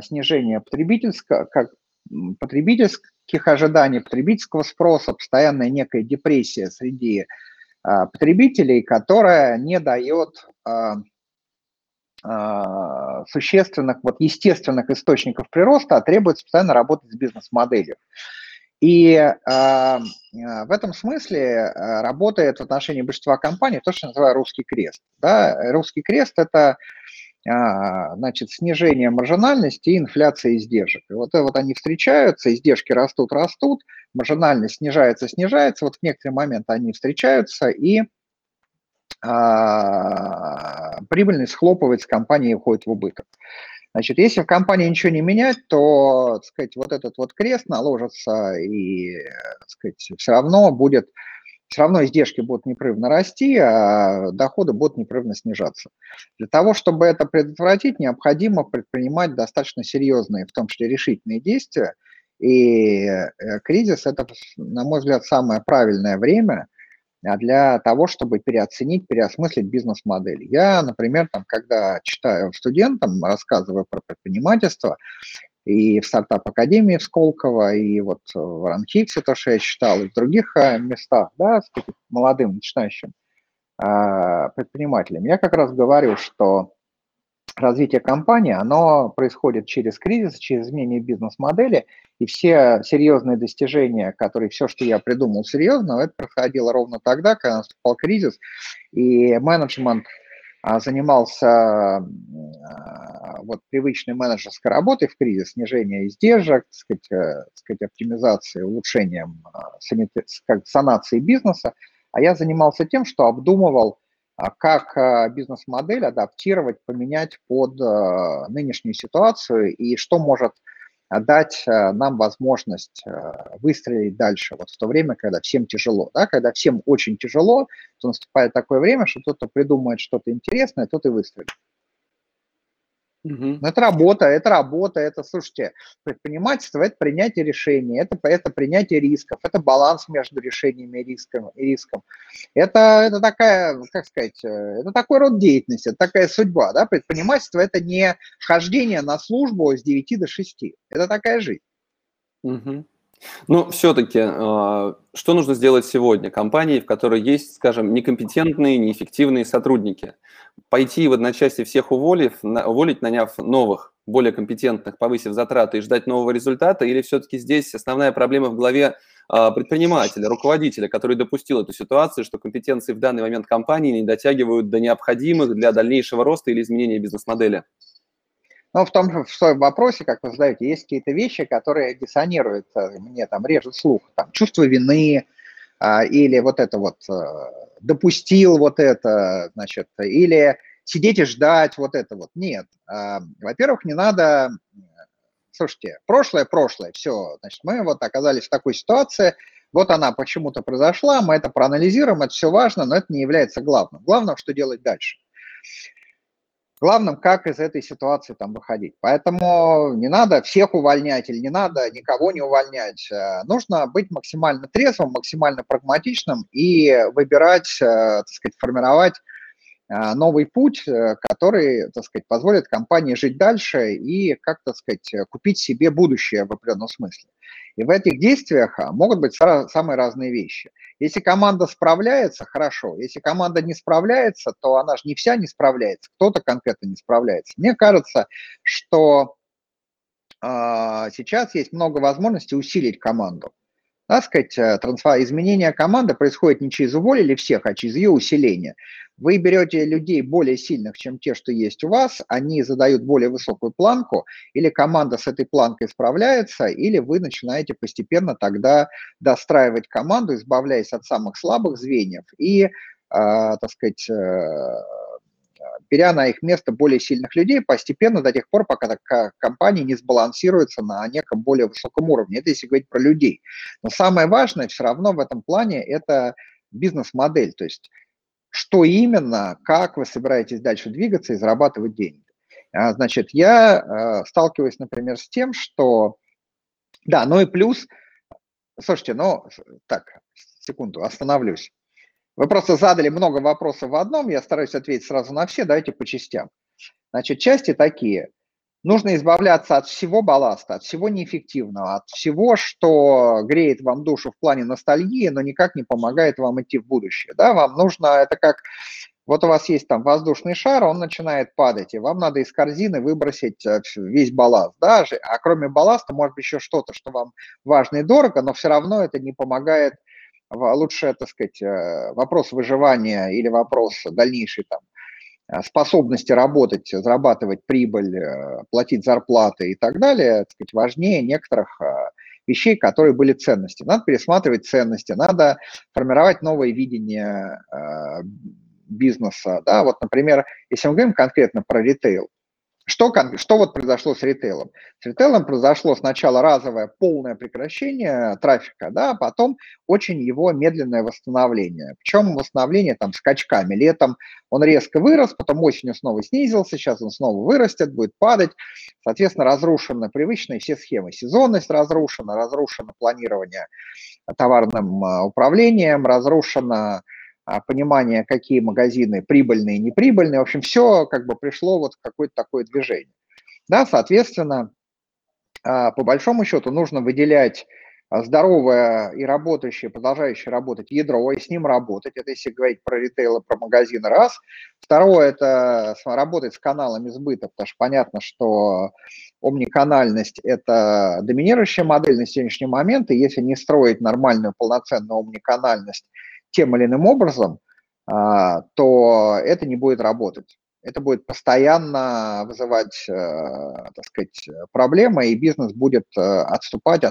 снижение потребительских ожиданий, потребительского спроса, постоянная некая депрессия среди потребителей, которая не дает существенных, вот, естественных источников прироста, а требуется постоянно работать с бизнес-моделью. И в этом смысле работает в отношении большинства компаний то, что я называю «русский крест». Да? «Русский крест» – это... значит, снижение маржинальности и инфляция издержек. И вот они встречаются, издержки растут, маржинальность снижается, вот в некоторый момент они встречаются, и прибыльность схлопывается, компания уходит в убыток. Значит, если в компании ничего не менять, то, так сказать, вот этот вот крест наложится, и, так сказать, все равно издержки будут непрерывно расти, а доходы будут непрерывно снижаться. Для того, чтобы это предотвратить, необходимо предпринимать достаточно серьезные, в том числе решительные действия. И кризис – это, на мой взгляд, самое правильное время для того, чтобы переоценить, переосмыслить бизнес-модель. Я, например, там, когда читаю студентам, рассказываю про предпринимательство, и в стартап-академии в Сколково, и вот в РАНХиГСе, то, что я читал, и в других местах, да, с молодым начинающим предпринимателем, я как раз говорю, что развитие компании, оно происходит через кризис, через изменение бизнес-модели, и все серьезные достижения, которые, все, что я придумал серьезно, это происходило ровно тогда, когда наступал кризис, и менеджмент занимался вот привычной менеджерской работой в кризис, снижение издержек, так сказать, оптимизации, улучшением санации бизнеса, а я занимался тем, что обдумывал, как бизнес-модель адаптировать, поменять под нынешнюю ситуацию и что может дать нам возможность выстрелить дальше, вот в то время, когда всем тяжело. Да? Когда всем очень тяжело, то наступает такое время, что кто-то придумает что-то интересное, тот и выстрелит. Угу. Это работа, слушайте, предпринимательство – это принятие решений, это принятие рисков, это баланс между решениями и риском. Это такая, как сказать, это такой род деятельности, это такая судьба, да, предпринимательство – это не хождение на службу с 9 до 6, это такая жизнь. Угу. Но все-таки, что нужно сделать сегодня компании, в которой есть, скажем, некомпетентные, неэффективные сотрудники? Пойти в одночасье всех уволить, наняв новых, более компетентных, повысив затраты и ждать нового результата? Или все-таки здесь основная проблема в голове предпринимателя, руководителя, который допустил эту ситуацию, что компетенции в данный момент компании не дотягивают до необходимых для дальнейшего роста или изменения бизнес-модели? Но в том же в своем вопросе, как вы задаете, есть какие-то вещи, которые диссонируют, мне там режут слух. Там, чувство вины, или вот это вот, допустил вот это, значит, или сидеть и ждать вот это вот. Нет. Во-первых, не надо... Слушайте, прошлое, все. Значит, мы вот оказались в такой ситуации, вот она почему-то произошла, мы это проанализируем, это все важно, но это не является главным. Главное, что делать дальше. Главным, как из этой ситуации там выходить. Поэтому не надо всех увольнять или не надо никого не увольнять. Нужно быть максимально трезвым, максимально прагматичным и выбирать, так сказать, формировать новый путь, который, так сказать, позволит компании жить дальше и, как, так сказать, купить себе будущее в определенном смысле. И в этих действиях могут быть самые разные вещи. Если команда справляется, хорошо. Если команда не справляется, то она же не вся не справляется, кто-то конкретно не справляется. Мне кажется, что сейчас есть много возможностей усилить команду. Так сказать, изменение команды происходит не через уволили всех, а через ее усиление. Вы берете людей более сильных, чем те, что есть у вас, они задают более высокую планку, или команда с этой планкой справляется, или вы начинаете постепенно тогда достраивать команду, избавляясь от самых слабых звеньев и, так сказать, беря на их место более сильных людей постепенно до тех пор, пока компания не сбалансируется на неком более высоком уровне. Это если говорить про людей. Но самое важное все равно в этом плане – это бизнес-модель. То есть что именно, как вы собираетесь дальше двигаться и зарабатывать деньги. Значит, я сталкиваюсь, например, с тем, что… Да, ну и плюс… Слушайте, ну, так, секунду, остановлюсь. Вы просто задали много вопросов в одном, я стараюсь ответить сразу на все, давайте по частям. Значит, части такие. Нужно избавляться от всего балласта, от всего неэффективного, от всего, что греет вам душу в плане ностальгии, но никак не помогает вам идти в будущее. Да? Вам нужно, это как, вот у вас есть там воздушный шар, он начинает падать, и вам надо из корзины выбросить весь балласт. Да? А кроме балласта, может быть, еще что-то, что вам важно и дорого, но все равно это не помогает. Лучше, так сказать, вопрос выживания или вопрос дальнейшей там способности работать, зарабатывать прибыль, платить зарплаты и так далее, так сказать, важнее некоторых вещей, которые были ценности. Надо пересматривать ценности, надо формировать новое видение бизнеса. Да? Вот, например, если мы говорим конкретно про ритейл, что вот произошло с ритейлом? С ритейлом произошло сначала разовое полное прекращение трафика, да, потом очень его медленное восстановление. Причем восстановление там скачками. Летом он резко вырос, потом осенью снова снизился, сейчас он снова вырастет, будет падать. Соответственно, разрушены привычные все схемы. Сезонность разрушена, разрушено планирование товарным управлением, разрушено понимание, какие магазины прибыльные, неприбыльные. В общем, все как бы пришло вот в какое-то такое движение. Да, соответственно, по большому счету нужно выделять здоровое и работающее, продолжающее работать ядро и с ним работать. Это если говорить про ритейл, про магазины, раз. Второе – это работать с каналами сбыта, потому что понятно, что омниканальность – это доминирующая модель на сегодняшний момент, и если не строить нормальную полноценную омниканальность тем или иным образом, то это не будет работать. Это будет постоянно вызывать, так сказать, проблемы, и бизнес будет отступать.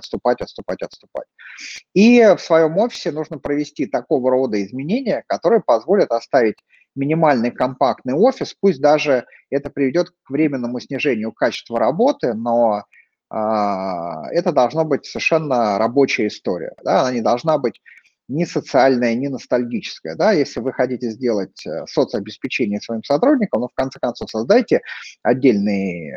И в своем офисе нужно провести такого рода изменения, которые позволят оставить минимальный компактный офис, пусть даже это приведет к временному снижению качества работы, но это должна быть совершенно рабочая история. Да? Она не должна быть ни социальная, ни ностальгическая. Да? Если вы хотите сделать соцобеспечение своим сотрудникам, но в конце концов создайте отдельный,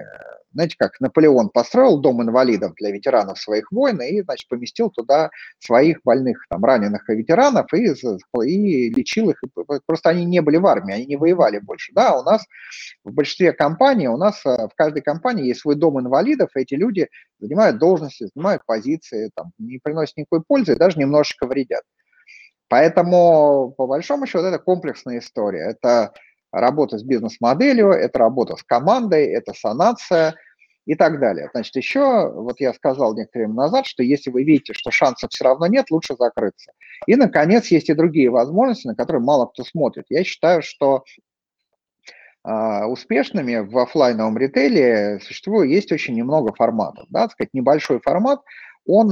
знаете, как Наполеон построил дом инвалидов для ветеранов своих войн и, значит, поместил туда своих больных, там, раненых и ветеранов и лечил их. Просто они не были в армии, они не воевали больше. Да? У нас в большинстве компаний, у нас в каждой компании есть свой дом инвалидов, и эти люди занимают должности, занимают позиции, там, не приносят никакой пользы и даже немножечко вредят. Поэтому, по большому счету, это комплексная история. Это работа с бизнес-моделью, это работа с командой, это санация и так далее. Значит, еще, вот я сказал некоторое время назад, что если вы видите, что шансов все равно нет, лучше закрыться. И, наконец, есть и другие возможности, на которые мало кто смотрит. Я считаю, что успешными в офлайновом ритейле есть очень немного форматов. Да, так сказать, небольшой формат, он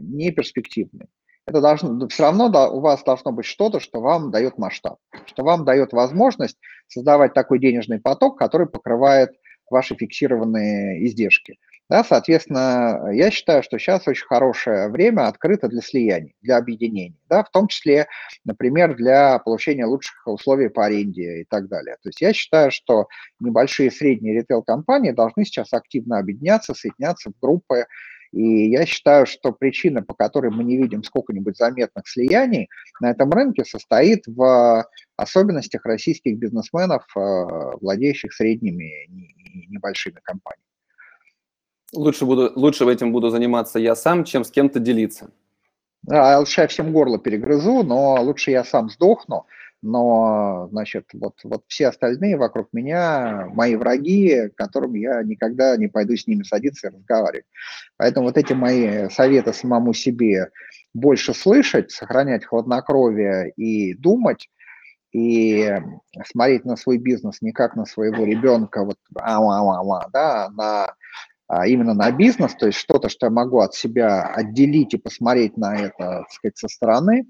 не перспективный. это должно, все равно у вас должно быть что-то, что вам дает масштаб, что вам дает возможность создавать такой денежный поток, который покрывает ваши фиксированные издержки. Да, соответственно, я считаю, что сейчас очень хорошее время открыто для слияний, для объединений, да, в том числе, например, для получения лучших условий по аренде и так далее. То есть я считаю, что небольшие и средние ритейл-компании должны сейчас активно объединяться, соединяться в группы. И я считаю, что причина, по которой мы не видим сколько-нибудь заметных слияний на этом рынке, состоит в особенностях российских бизнесменов, владеющих средними и небольшими компаниями. Лучше этим буду заниматься я сам, чем с кем-то делиться. Да, лучше я всем горло перегрызу, но лучше я сам сдохну. Но, значит, вот все остальные вокруг меня, мои враги, которым я никогда не пойду с ними садиться и разговаривать. Поэтому вот эти мои советы самому себе: больше слышать, сохранять хладнокровие и думать, и смотреть на свой бизнес не как на своего ребенка, именно на бизнес, то есть что-то, что я могу от себя отделить и посмотреть на это, так сказать, со стороны,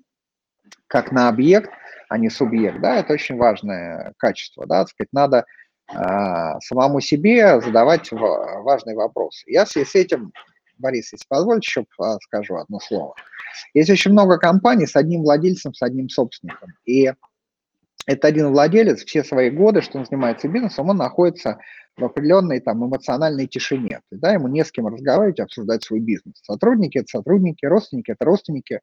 как на объект, а не субъект, да, это очень важное качество, да, так сказать, надо самому себе задавать важный вопрос. Я в связи с этим, Борис, если позволите, еще скажу одно слово. Есть очень много компаний с одним владельцем, с одним собственником, и это один владелец, все свои годы, что он занимается бизнесом, он находится в определенной там эмоциональной тишине. Да, ему не с кем разговаривать, обсуждать свой бизнес. Сотрудники – это сотрудники, родственники – это родственники,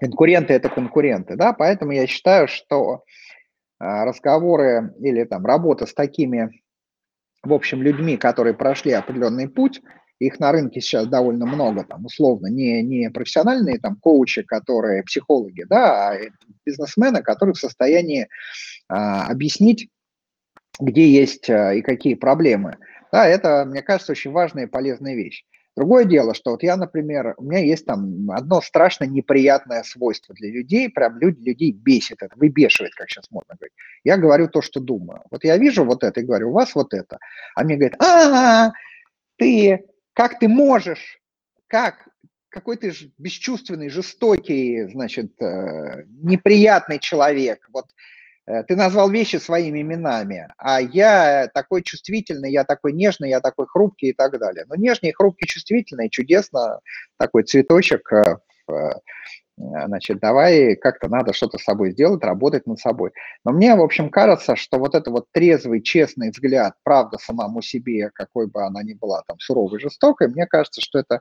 конкуренты – это конкуренты. Да? Поэтому я считаю, что разговоры или там работа с такими, в общем, людьми, которые прошли определенный путь, их на рынке сейчас довольно много, там, условно, не профессиональные там коучи, которые психологи, да, а бизнесмены, которые в состоянии объяснить, где есть и какие проблемы. Да, это, мне кажется, очень важная и полезная вещь. Другое дело, что вот я, например, у меня есть там одно страшно неприятное свойство для людей, прям людей бесит, это выбешивает, как сейчас модно говорить. Я говорю то, что думаю. Вот я вижу вот это и говорю, у вас вот это. А мне говорят, ты... Как ты можешь? Какой ты бесчувственный, жестокий, значит, неприятный человек. Вот ты назвал вещи своими именами, а я такой чувствительный, я такой нежный, я такой хрупкий и так далее. Но нежный, хрупкий, чувствительный, чудесно, такой цветочек, значит, давай как-то надо что-то с собой сделать, работать над собой. Но мне, в общем, кажется, что вот это вот трезвый, честный взгляд, правда самому себе, какой бы она ни была там суровой, жестокой, мне кажется, что это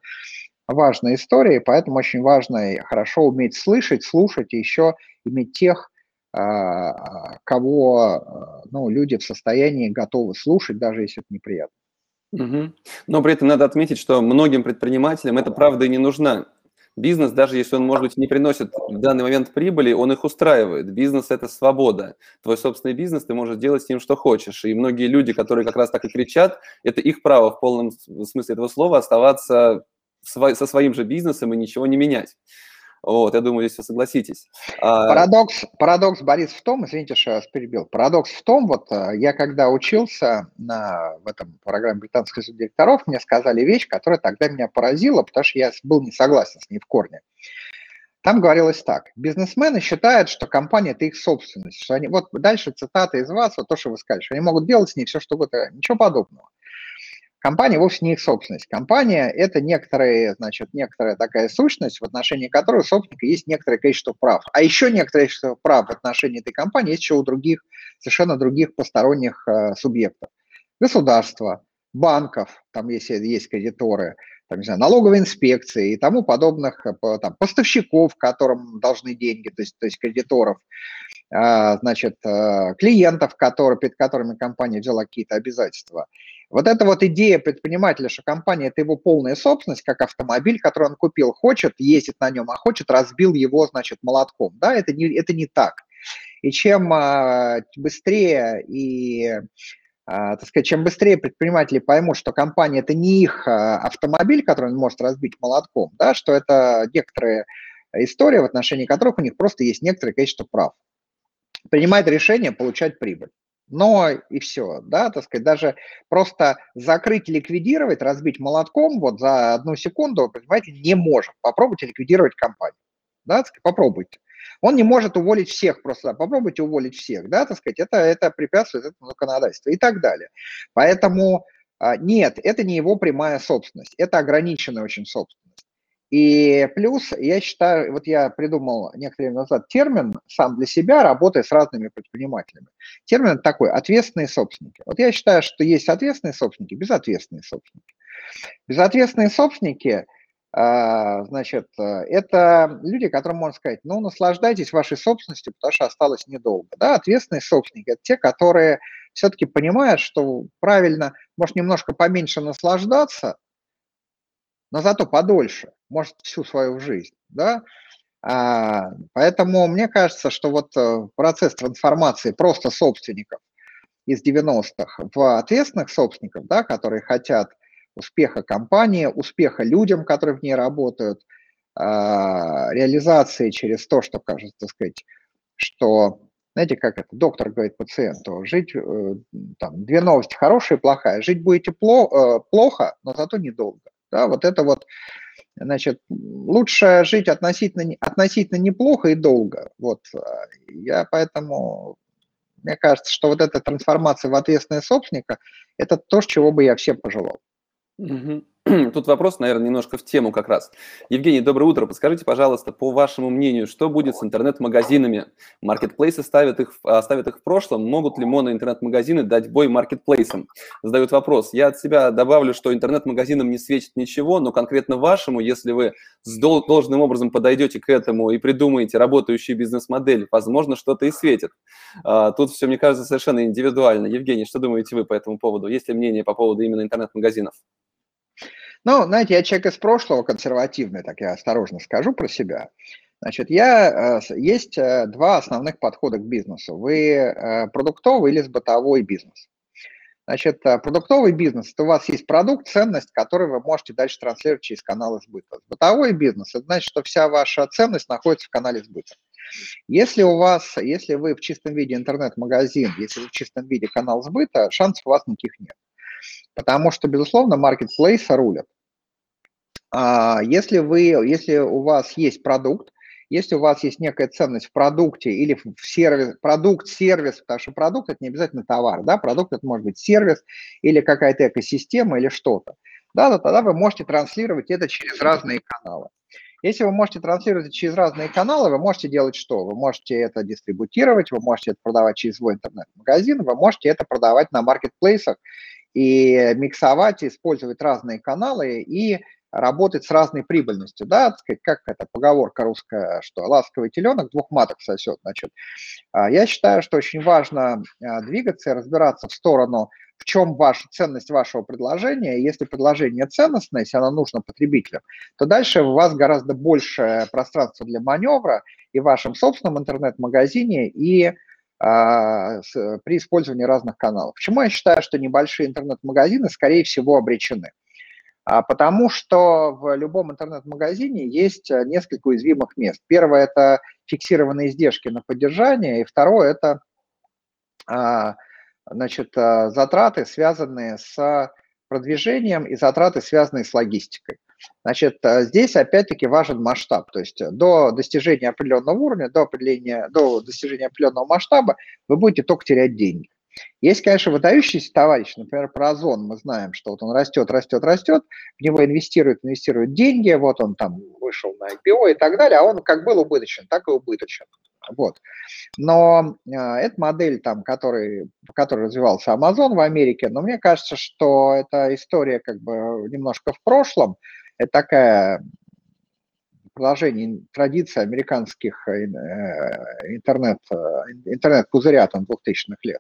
важная история, и поэтому очень важно и хорошо уметь слышать, слушать, и еще иметь тех, кого, ну, люди в состоянии готовы слушать, даже если это неприятно. Угу. Но при этом надо отметить, что многим предпринимателям эта правда и не нужна. Бизнес, даже если он, может быть, не приносит в данный момент прибыли, он их устраивает. Бизнес – это свобода. Твой собственный бизнес, ты можешь делать с ним, что хочешь. И многие люди, которые как раз так и кричат, это их право в полном смысле этого слова оставаться со своим же бизнесом и ничего не менять. Вот, я думаю, здесь вы согласитесь. Парадокс, Борис, в том, извините, что я вас перебил, парадокс в том, вот я когда учился в этом программе британских директоров, мне сказали вещь, которая тогда меня поразила, потому что я был не согласен с ней в корне. Там говорилось так: бизнесмены считают, что компания – это их собственность, что они, вот дальше цитата из вас, вот то, что вы сказали, что они могут делать с ней все, что угодно, ничего подобного. Компания вовсе не их собственность. Компания – это некоторая такая сущность, в отношении которой у собственника есть некоторое количество прав. А еще некоторое количество прав в отношении этой компании есть еще у других, совершенно других посторонних субъектов. Государства, банков, там если есть кредиторы, там, не знаю, налоговой инспекции и тому подобных, там, поставщиков, которым должны деньги, то есть кредиторов, значит, клиентов, перед которыми компания взяла какие-то обязательства. Вот эта вот идея предпринимателя, что компания – это его полная собственность, как автомобиль, который он купил, хочет, ездит на нем, а хочет, разбил его, значит, молотком. Да, это не так. И чем быстрее предприниматели поймут, что компания – это не их автомобиль, который он может разбить молотком, да, что это некоторые истории, в отношении которых у них просто есть некоторое количество прав, принимает решение получать прибыль. Но и все, да, так сказать, даже просто закрыть, ликвидировать, разбить молотком вот за одну секунду, понимаете, не может. Попробуйте ликвидировать компанию, да, попробуйте. Он не может уволить всех просто, попробуйте уволить всех, да, так сказать, это препятствует этому законодательству и так далее. Поэтому нет, это не его прямая собственность, это ограниченная очень собственность. И плюс, я считаю, вот я придумал некоторое время назад термин сам для себя, работая с разными предпринимателями. Термин такой: ответственные собственники. Вот я считаю, что есть ответственные собственники, безответственные собственники. Безответственные собственники, значит, это люди, которым можно сказать: ну, наслаждайтесь вашей собственностью, потому что осталось недолго. Да, ответственные собственники – это те, которые все-таки понимают, что правильно, может, немножко поменьше наслаждаться, но зато подольше, может, всю свою жизнь, да. Поэтому мне кажется, что вот процесс трансформации просто собственников из 90-х в ответственных собственников, да, которые хотят успеха компании, успеха людям, которые в ней работают, реализации через то, что, кажется, сказать, что, знаете, как это, доктор говорит пациенту: жить, там, две новости, хорошая и плохая, жить будете плохо, но зато недолго. Да, вот это вот, значит, лучше жить относительно неплохо и долго. Вот я поэтому, мне кажется, что вот эта трансформация в ответственного собственника – это то, чего бы я всем пожелал. Угу. Тут вопрос, наверное, немножко в тему как раз. Евгений, доброе утро. Подскажите, пожалуйста, по вашему мнению, что будет с интернет-магазинами? Маркетплейсы ставят их в прошлом. Могут ли моноинтернет-магазины дать бой маркетплейсам? Задают вопрос. Я от себя добавлю, что интернет-магазинам не светит ничего, но конкретно вашему, если вы должным образом подойдете к этому и придумаете работающую бизнес-модель, возможно, что-то и светит. Тут все, мне кажется, совершенно индивидуально. Евгений, что думаете вы по этому поводу? Есть ли мнение по поводу именно интернет-магазинов? Ну, знаете, я человек из прошлого, консервативный, так я осторожно скажу про себя. Значит, есть два основных подхода к бизнесу. Вы продуктовый или бытовой бизнес. Значит, продуктовый бизнес – это у вас есть продукт, ценность, которую вы можете дальше транслировать через канал сбыта. Бытовой бизнес – это значит, что вся ваша ценность находится в канале сбыта. Если вы в чистом виде интернет-магазин, если вы в чистом виде канал сбыта, шансов у вас никаких нет. Потому что, безусловно, маркетплейсы рулят. Если у вас есть продукт, если у вас есть некая ценность в продукте или в сервис, продукт-сервис, потому что продукт – это не обязательно товар, да, продукт – это может быть сервис или какая-то экосистема или что-то, да, тогда вы можете транслировать это через разные каналы. Если вы можете транслировать через разные каналы, вы можете делать что? Вы можете это дистрибутировать, вы можете это продавать через свой интернет-магазин, вы можете это продавать на маркетплейсах, и миксовать, использовать разные каналы и работать с разной прибыльностью, да, так сказать, как эта поговорка русская, что ласковый теленок двух маток сосет, значит. Я считаю, что очень важно двигаться и разбираться в сторону, в чем ваша ценность вашего предложения. Если предложение ценностное, если оно нужно потребителям, то дальше у вас гораздо больше пространства для маневра и в вашем собственном интернет-магазине, и при использовании разных каналов. Почему я считаю, что небольшие интернет-магазины, скорее всего, обречены? Потому что в любом интернет-магазине есть несколько уязвимых мест. Первое – это фиксированные издержки на поддержание, и второе – это, значит, затраты, связанные с продвижением, и затраты, связанные с логистикой. Значит, здесь опять-таки важен масштаб, то есть до достижения определенного уровня, до достижения определенного масштаба вы будете только терять деньги. Есть, конечно, выдающиеся товарищи, например, про Озон мы знаем, что вот он растет, в него инвестируют деньги, вот он там вышел на IPO и так далее, а он как был убыточен, так и убыточен. Вот. Но это модель, там, по которой развивался Amazon в Америке, но мне кажется, что эта история как бы немножко в прошлом, это такая продолжение традиции американских интернет-пузыря там 2000-х лет.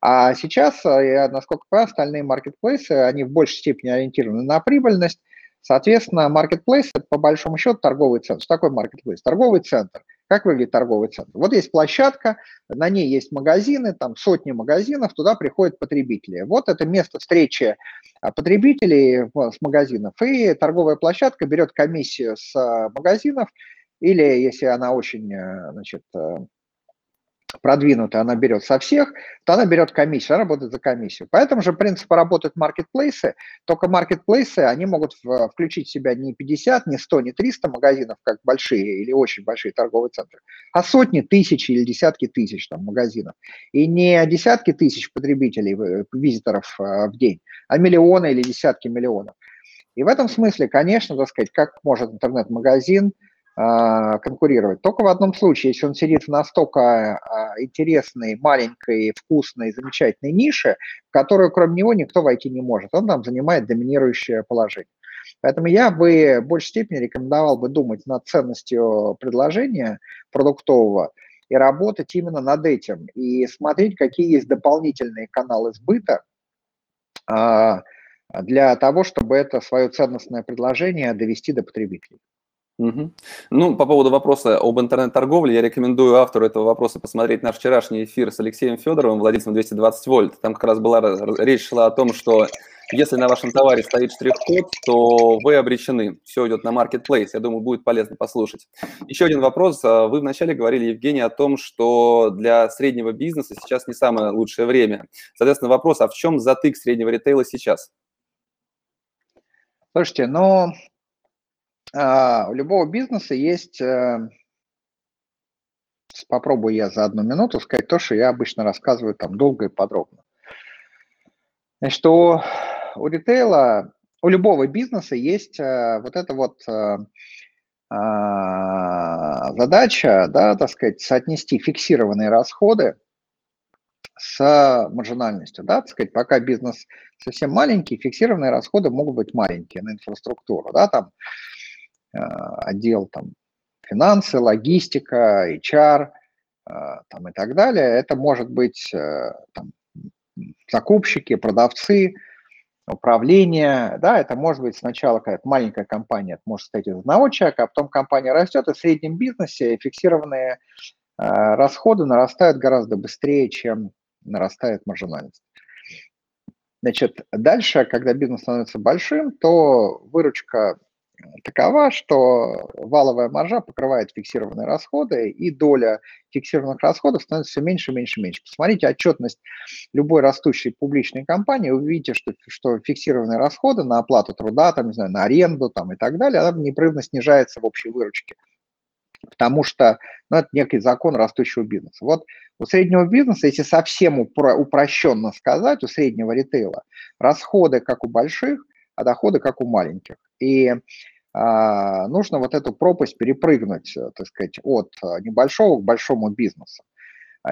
А сейчас, насколько я понимаю, остальные маркетплейсы, они в большей степени ориентированы на прибыльность. Соответственно, маркетплейс – это, по большому счету, торговый центр. Что такое маркетплейс? Торговый центр. Как выглядит торговый центр? Вот есть площадка, на ней есть магазины, там сотни магазинов, туда приходят потребители. Вот это место встречи потребителей с магазинов. И торговая площадка берет комиссию с магазинов, или если она очень, значит, продвинутая, она берет со всех, то она берет комиссию, она работает за комиссию. По этому же принципу работают маркетплейсы, только маркетплейсы, они могут включить в себя не 50, не 100, не 300 магазинов, как большие или очень большие торговые центры, а сотни, тысячи или десятки тысяч там, магазинов. И не десятки тысяч потребителей, визиторов в день, а миллионы или десятки миллионов. И в этом смысле, конечно, так сказать, как может интернет-магазин конкурировать. Только в одном случае, если он сидит в настолько интересной, маленькой, вкусной, замечательной нише, в которую кроме него никто войти не может. Он там занимает доминирующее положение. Поэтому я бы в большей степени рекомендовал бы думать над ценностью предложения продуктового и работать именно над этим. И смотреть, какие есть дополнительные каналы сбыта, для того, чтобы это свое ценностное предложение довести до потребителей. Угу. Ну, по поводу вопроса об интернет-торговле, я рекомендую автору этого вопроса посмотреть наш вчерашний эфир с Алексеем Федоровым, владельцем 220 вольт. Там как раз была речь шла о том, что если на вашем товаре стоит штрих-код, то вы обречены. Все идет на маркетплейс. Я думаю, будет полезно послушать. Еще один вопрос. Вы вначале говорили, Евгений, о том, что для среднего бизнеса сейчас не самое лучшее время. Соответственно, вопрос, а в чем затык среднего ритейла сейчас? Слушайте, но... У любого бизнеса есть, попробую я за одну минуту сказать то, что я обычно рассказываю там долго и подробно. Значит, у ритейла, у любого бизнеса есть вот эта вот задача, да, так сказать, соотнести фиксированные расходы с маржинальностью, да, так сказать, пока бизнес совсем маленький, фиксированные расходы могут быть маленькие на инфраструктуру, да, там, отдел там, финансы, логистика, HR там, и так далее. Это может быть там, закупщики, продавцы, управление. Да? Это может быть сначала какая-то маленькая компания, это может состоять из одного человека, а потом компания растет, и в среднем бизнесе фиксированные расходы нарастают гораздо быстрее, чем нарастает маржинальность. Значит, дальше, когда бизнес становится большим, то выручка такова, что валовая маржа покрывает фиксированные расходы, и доля фиксированных расходов становится все меньше, меньше, меньше. Посмотрите отчетность любой растущей публичной компании, вы увидите, что фиксированные расходы на оплату труда, там, не знаю, на аренду там, и так далее, она непрерывно снижается в общей выручке, потому что ну, это некий закон растущего бизнеса. Вот у среднего бизнеса, если совсем упрощенно сказать, у среднего ритейла расходы как у больших, а доходы как у маленьких. И нужно вот эту пропасть перепрыгнуть, так сказать, от небольшого к большому бизнесу.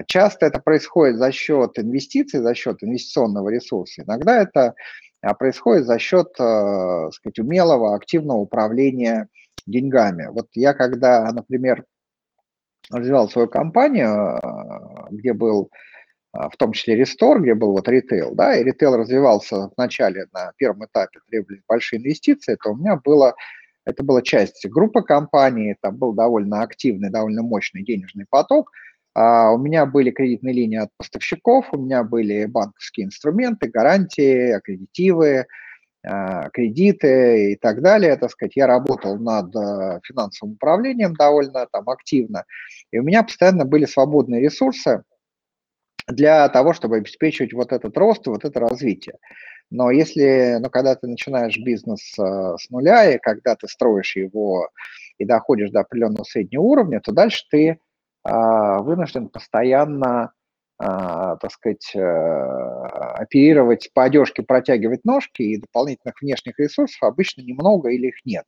Часто это происходит за счет инвестиций, за счет инвестиционного ресурса. Иногда это происходит за счет, так сказать, умелого, активного управления деньгами. Вот я когда, например, развивал свою компанию, где был... в том числе re:Store, где был вот ритейл, да, и ритейл развивался вначале на первом этапе, требовались большие инвестиции, то у меня было, это была часть группы компаний, там был довольно активный, довольно мощный денежный поток, у меня были кредитные линии от поставщиков, у меня были банковские инструменты, гарантии, аккредитивы, кредиты и так далее, так сказать, я работал над финансовым управлением довольно там активно, и у меня постоянно были свободные ресурсы, для того, чтобы обеспечивать вот этот рост и вот это развитие. Но если, ну, когда ты начинаешь бизнес с нуля, и когда ты строишь его и доходишь до определенного среднего уровня, то дальше ты вынужден постоянно, так сказать, оперировать по одежке, протягивать ножки, и дополнительных внешних ресурсов обычно немного или их нет.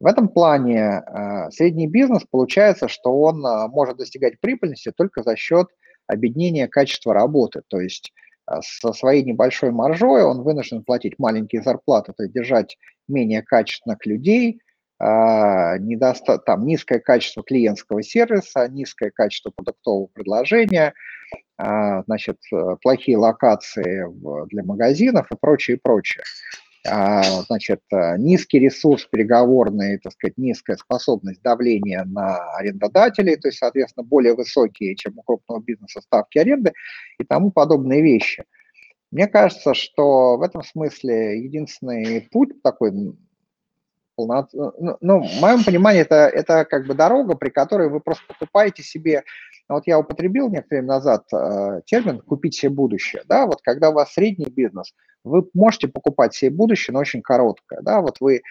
В этом плане средний бизнес получается, что он может достигать прибыльности только за счет объединение качества работы, то есть со своей небольшой маржой он вынужден платить маленькие зарплаты, то есть держать менее качественных людей, там, низкое качество клиентского сервиса, низкое качество продуктового предложения, значит, плохие локации для магазинов и прочее, прочее. Значит, низкий ресурс переговорный, так сказать, низкая способность давления на арендодателей, то есть, соответственно, более высокие, чем у крупного бизнеса ставки аренды и тому подобные вещи. Мне кажется, что в этом смысле единственный путь такой Ну, в моем понимании, это как бы дорога, при которой вы просто покупаете себе... Вот я употребил некоторое время назад термин «купить себе будущее». Да? Вот когда у вас средний бизнес, вы можете покупать себе будущее, но очень короткое. Да? Вот вы,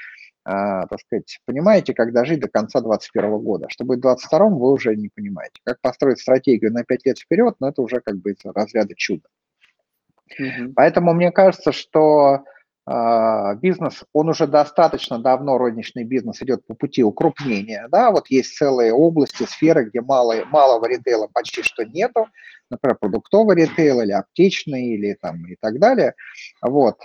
так сказать, понимаете, как дожить до конца 2021 года. Что будет в 2022, вы уже не понимаете. Как построить стратегию на 5 лет вперед, но это уже как бы из разряда чуда. Mm-hmm. Поэтому мне кажется, что... бизнес, он уже достаточно давно, розничный бизнес идет по пути укрупнения, да, вот есть целые области, сферы, где малого ритейла почти что нету, например, продуктовый ритейл или аптечный, или там и так далее, вот,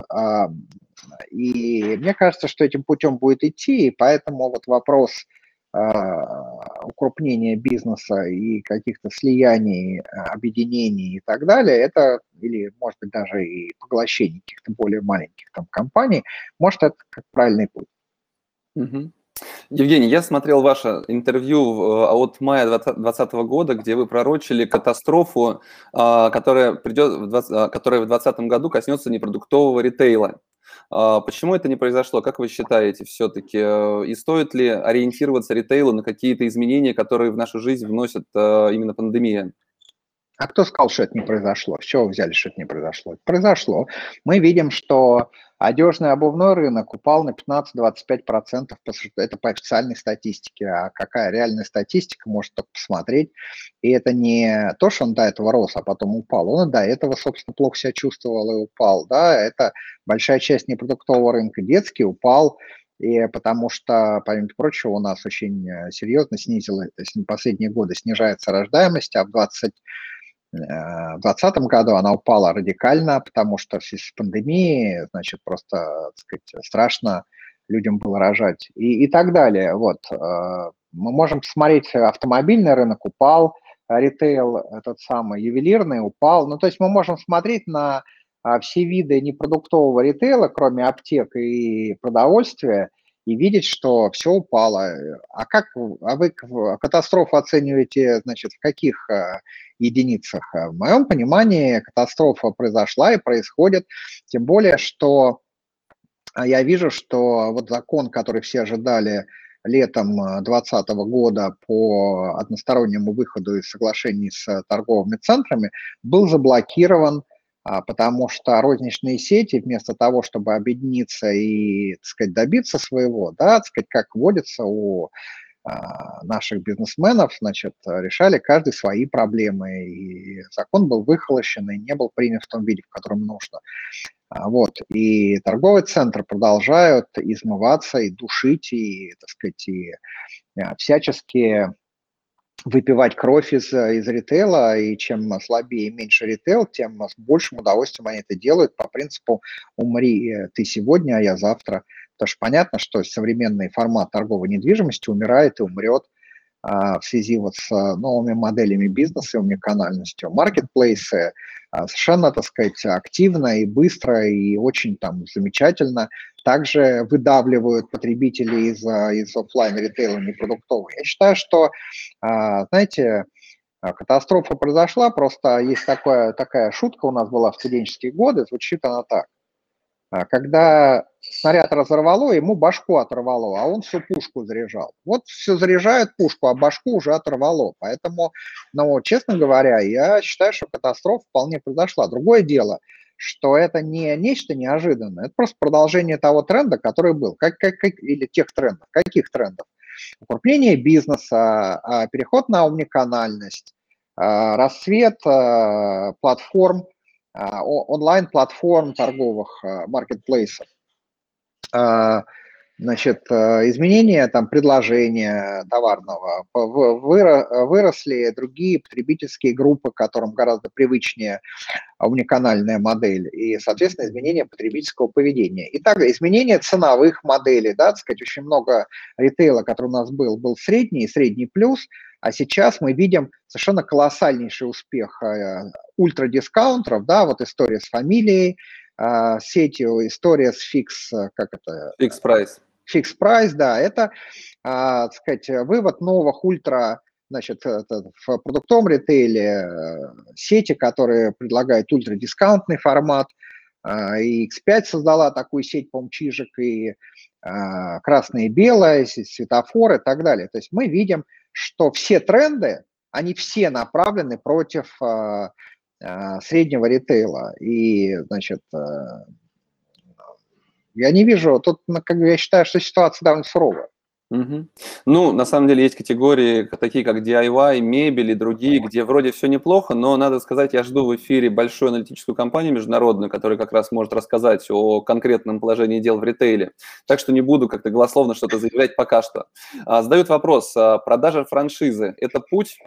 и мне кажется, что этим путем будет идти, и поэтому вот вопрос укрупнения бизнеса и каких-то слияний, объединений и так далее, это, или, может быть, даже и поглощение каких-то более маленьких там компаний, может, это как правильный путь. Угу. Евгений, я смотрел ваше интервью от мая 2020 года, где вы пророчили катастрофу, которая в 2020 году коснется непродуктового ритейла. Почему это не произошло? Как вы считаете все-таки? И стоит ли ориентироваться ритейлу на какие-то изменения, которые в нашу жизнь вносят именно пандемия? А кто сказал, что это не произошло? С чего вы взяли, что это не произошло? Это произошло. Мы видим, что одежный обувной рынок упал на 15-25%. Это по официальной статистике. А какая реальная статистика, может только посмотреть. И это не то, что он до этого рос, а потом упал. Он и до этого, собственно, плохо себя чувствовал и упал. Да? Это большая часть непродуктового рынка. Детский упал. И потому что, помимо прочего, у нас очень серьезно снизилось, в последние годы снижается рождаемость, а в 2020 году она упала радикально, потому что в связи с пандемией, значит, просто, так сказать, страшно людям было рожать и так далее. Вот. Мы можем посмотреть, автомобильный рынок упал, ритейл этот самый, ювелирный упал. Ну, то есть мы можем смотреть на все виды непродуктового ритейла, кроме аптек и продовольствия, и видеть, что все упало. А вы катастрофу оцениваете, значит, в каких единицах? В моем понимании катастрофа произошла и происходит, тем более, что я вижу, что вот закон, который все ожидали летом 2020 года по одностороннему выходу из соглашений с торговыми центрами, был заблокирован, потому что розничные сети вместо того, чтобы объединиться и, так сказать, добиться своего, да, так сказать, как водится у наших бизнесменов, значит, решали каждый свои проблемы, и закон был выхолощен и не был принят в том виде, в котором нужно. Вот, и торговые центры продолжают измываться и душить, и, так сказать, и всячески... выпивать кровь из ритейла, и чем слабее и меньше ритейл, тем с большим удовольствием они это делают по принципу «умри ты сегодня, а я завтра». Потому что понятно, что современный формат торговой недвижимости умирает и умрет в связи вот с новыми моделями бизнеса и умниканальностью. Маркетплейсы совершенно, так сказать, активно и быстро и очень там замечательно также выдавливают потребителей из офлайн-ритейла непродуктового. Я считаю, что, знаете, катастрофа произошла, просто есть такая шутка у нас была в студенческие годы, звучит она так. Когда снаряд разорвало, ему башку оторвало, а он всю пушку заряжал. Вот все заряжают пушку, а башку уже оторвало. Поэтому, ну, честно говоря, я считаю, что катастрофа вполне произошла. Другое дело, что это не нечто неожиданное, это просто продолжение того тренда, который был, или тех трендов. Каких трендов? Укрепление бизнеса, переход на умниканальность, расцвет платформ, онлайн-платформ торговых маркетплейсов, значит, изменения там предложения товарного, выросли другие потребительские группы, которым гораздо привычнее умниканальная модель, и, соответственно, изменения потребительского поведения. Итак, изменения ценовых моделей, да, так сказать, очень много ритейла, который у нас был средний и средний плюс, а сейчас мы видим совершенно колоссальнейший успех ультрадискаунтеров, да, вот история с фамилией, сетью, история с Fix Price. Fix Price, да, это, так сказать, вывод новых ультра, значит, в продуктовом ритейле сети, которые предлагают ультрадискаунтный формат, И X5 создала такую сеть, по-моему, Чижик, и красное и белое, светофоры и так далее. То есть мы видим, что все тренды, они все направлены против среднего ритейла. И, значит, я не вижу, тут, как я считаю, что ситуация довольно суровая. Угу. Ну, на самом деле, есть категории, такие как DIY, мебель и другие, где вроде все неплохо, но, надо сказать, я жду в эфире большую аналитическую компанию международную, которая как раз может рассказать о конкретном положении дел в ритейле. Так что не буду как-то голословно что-то заявлять пока что. Задают вопрос, продажа франшизы – это путь?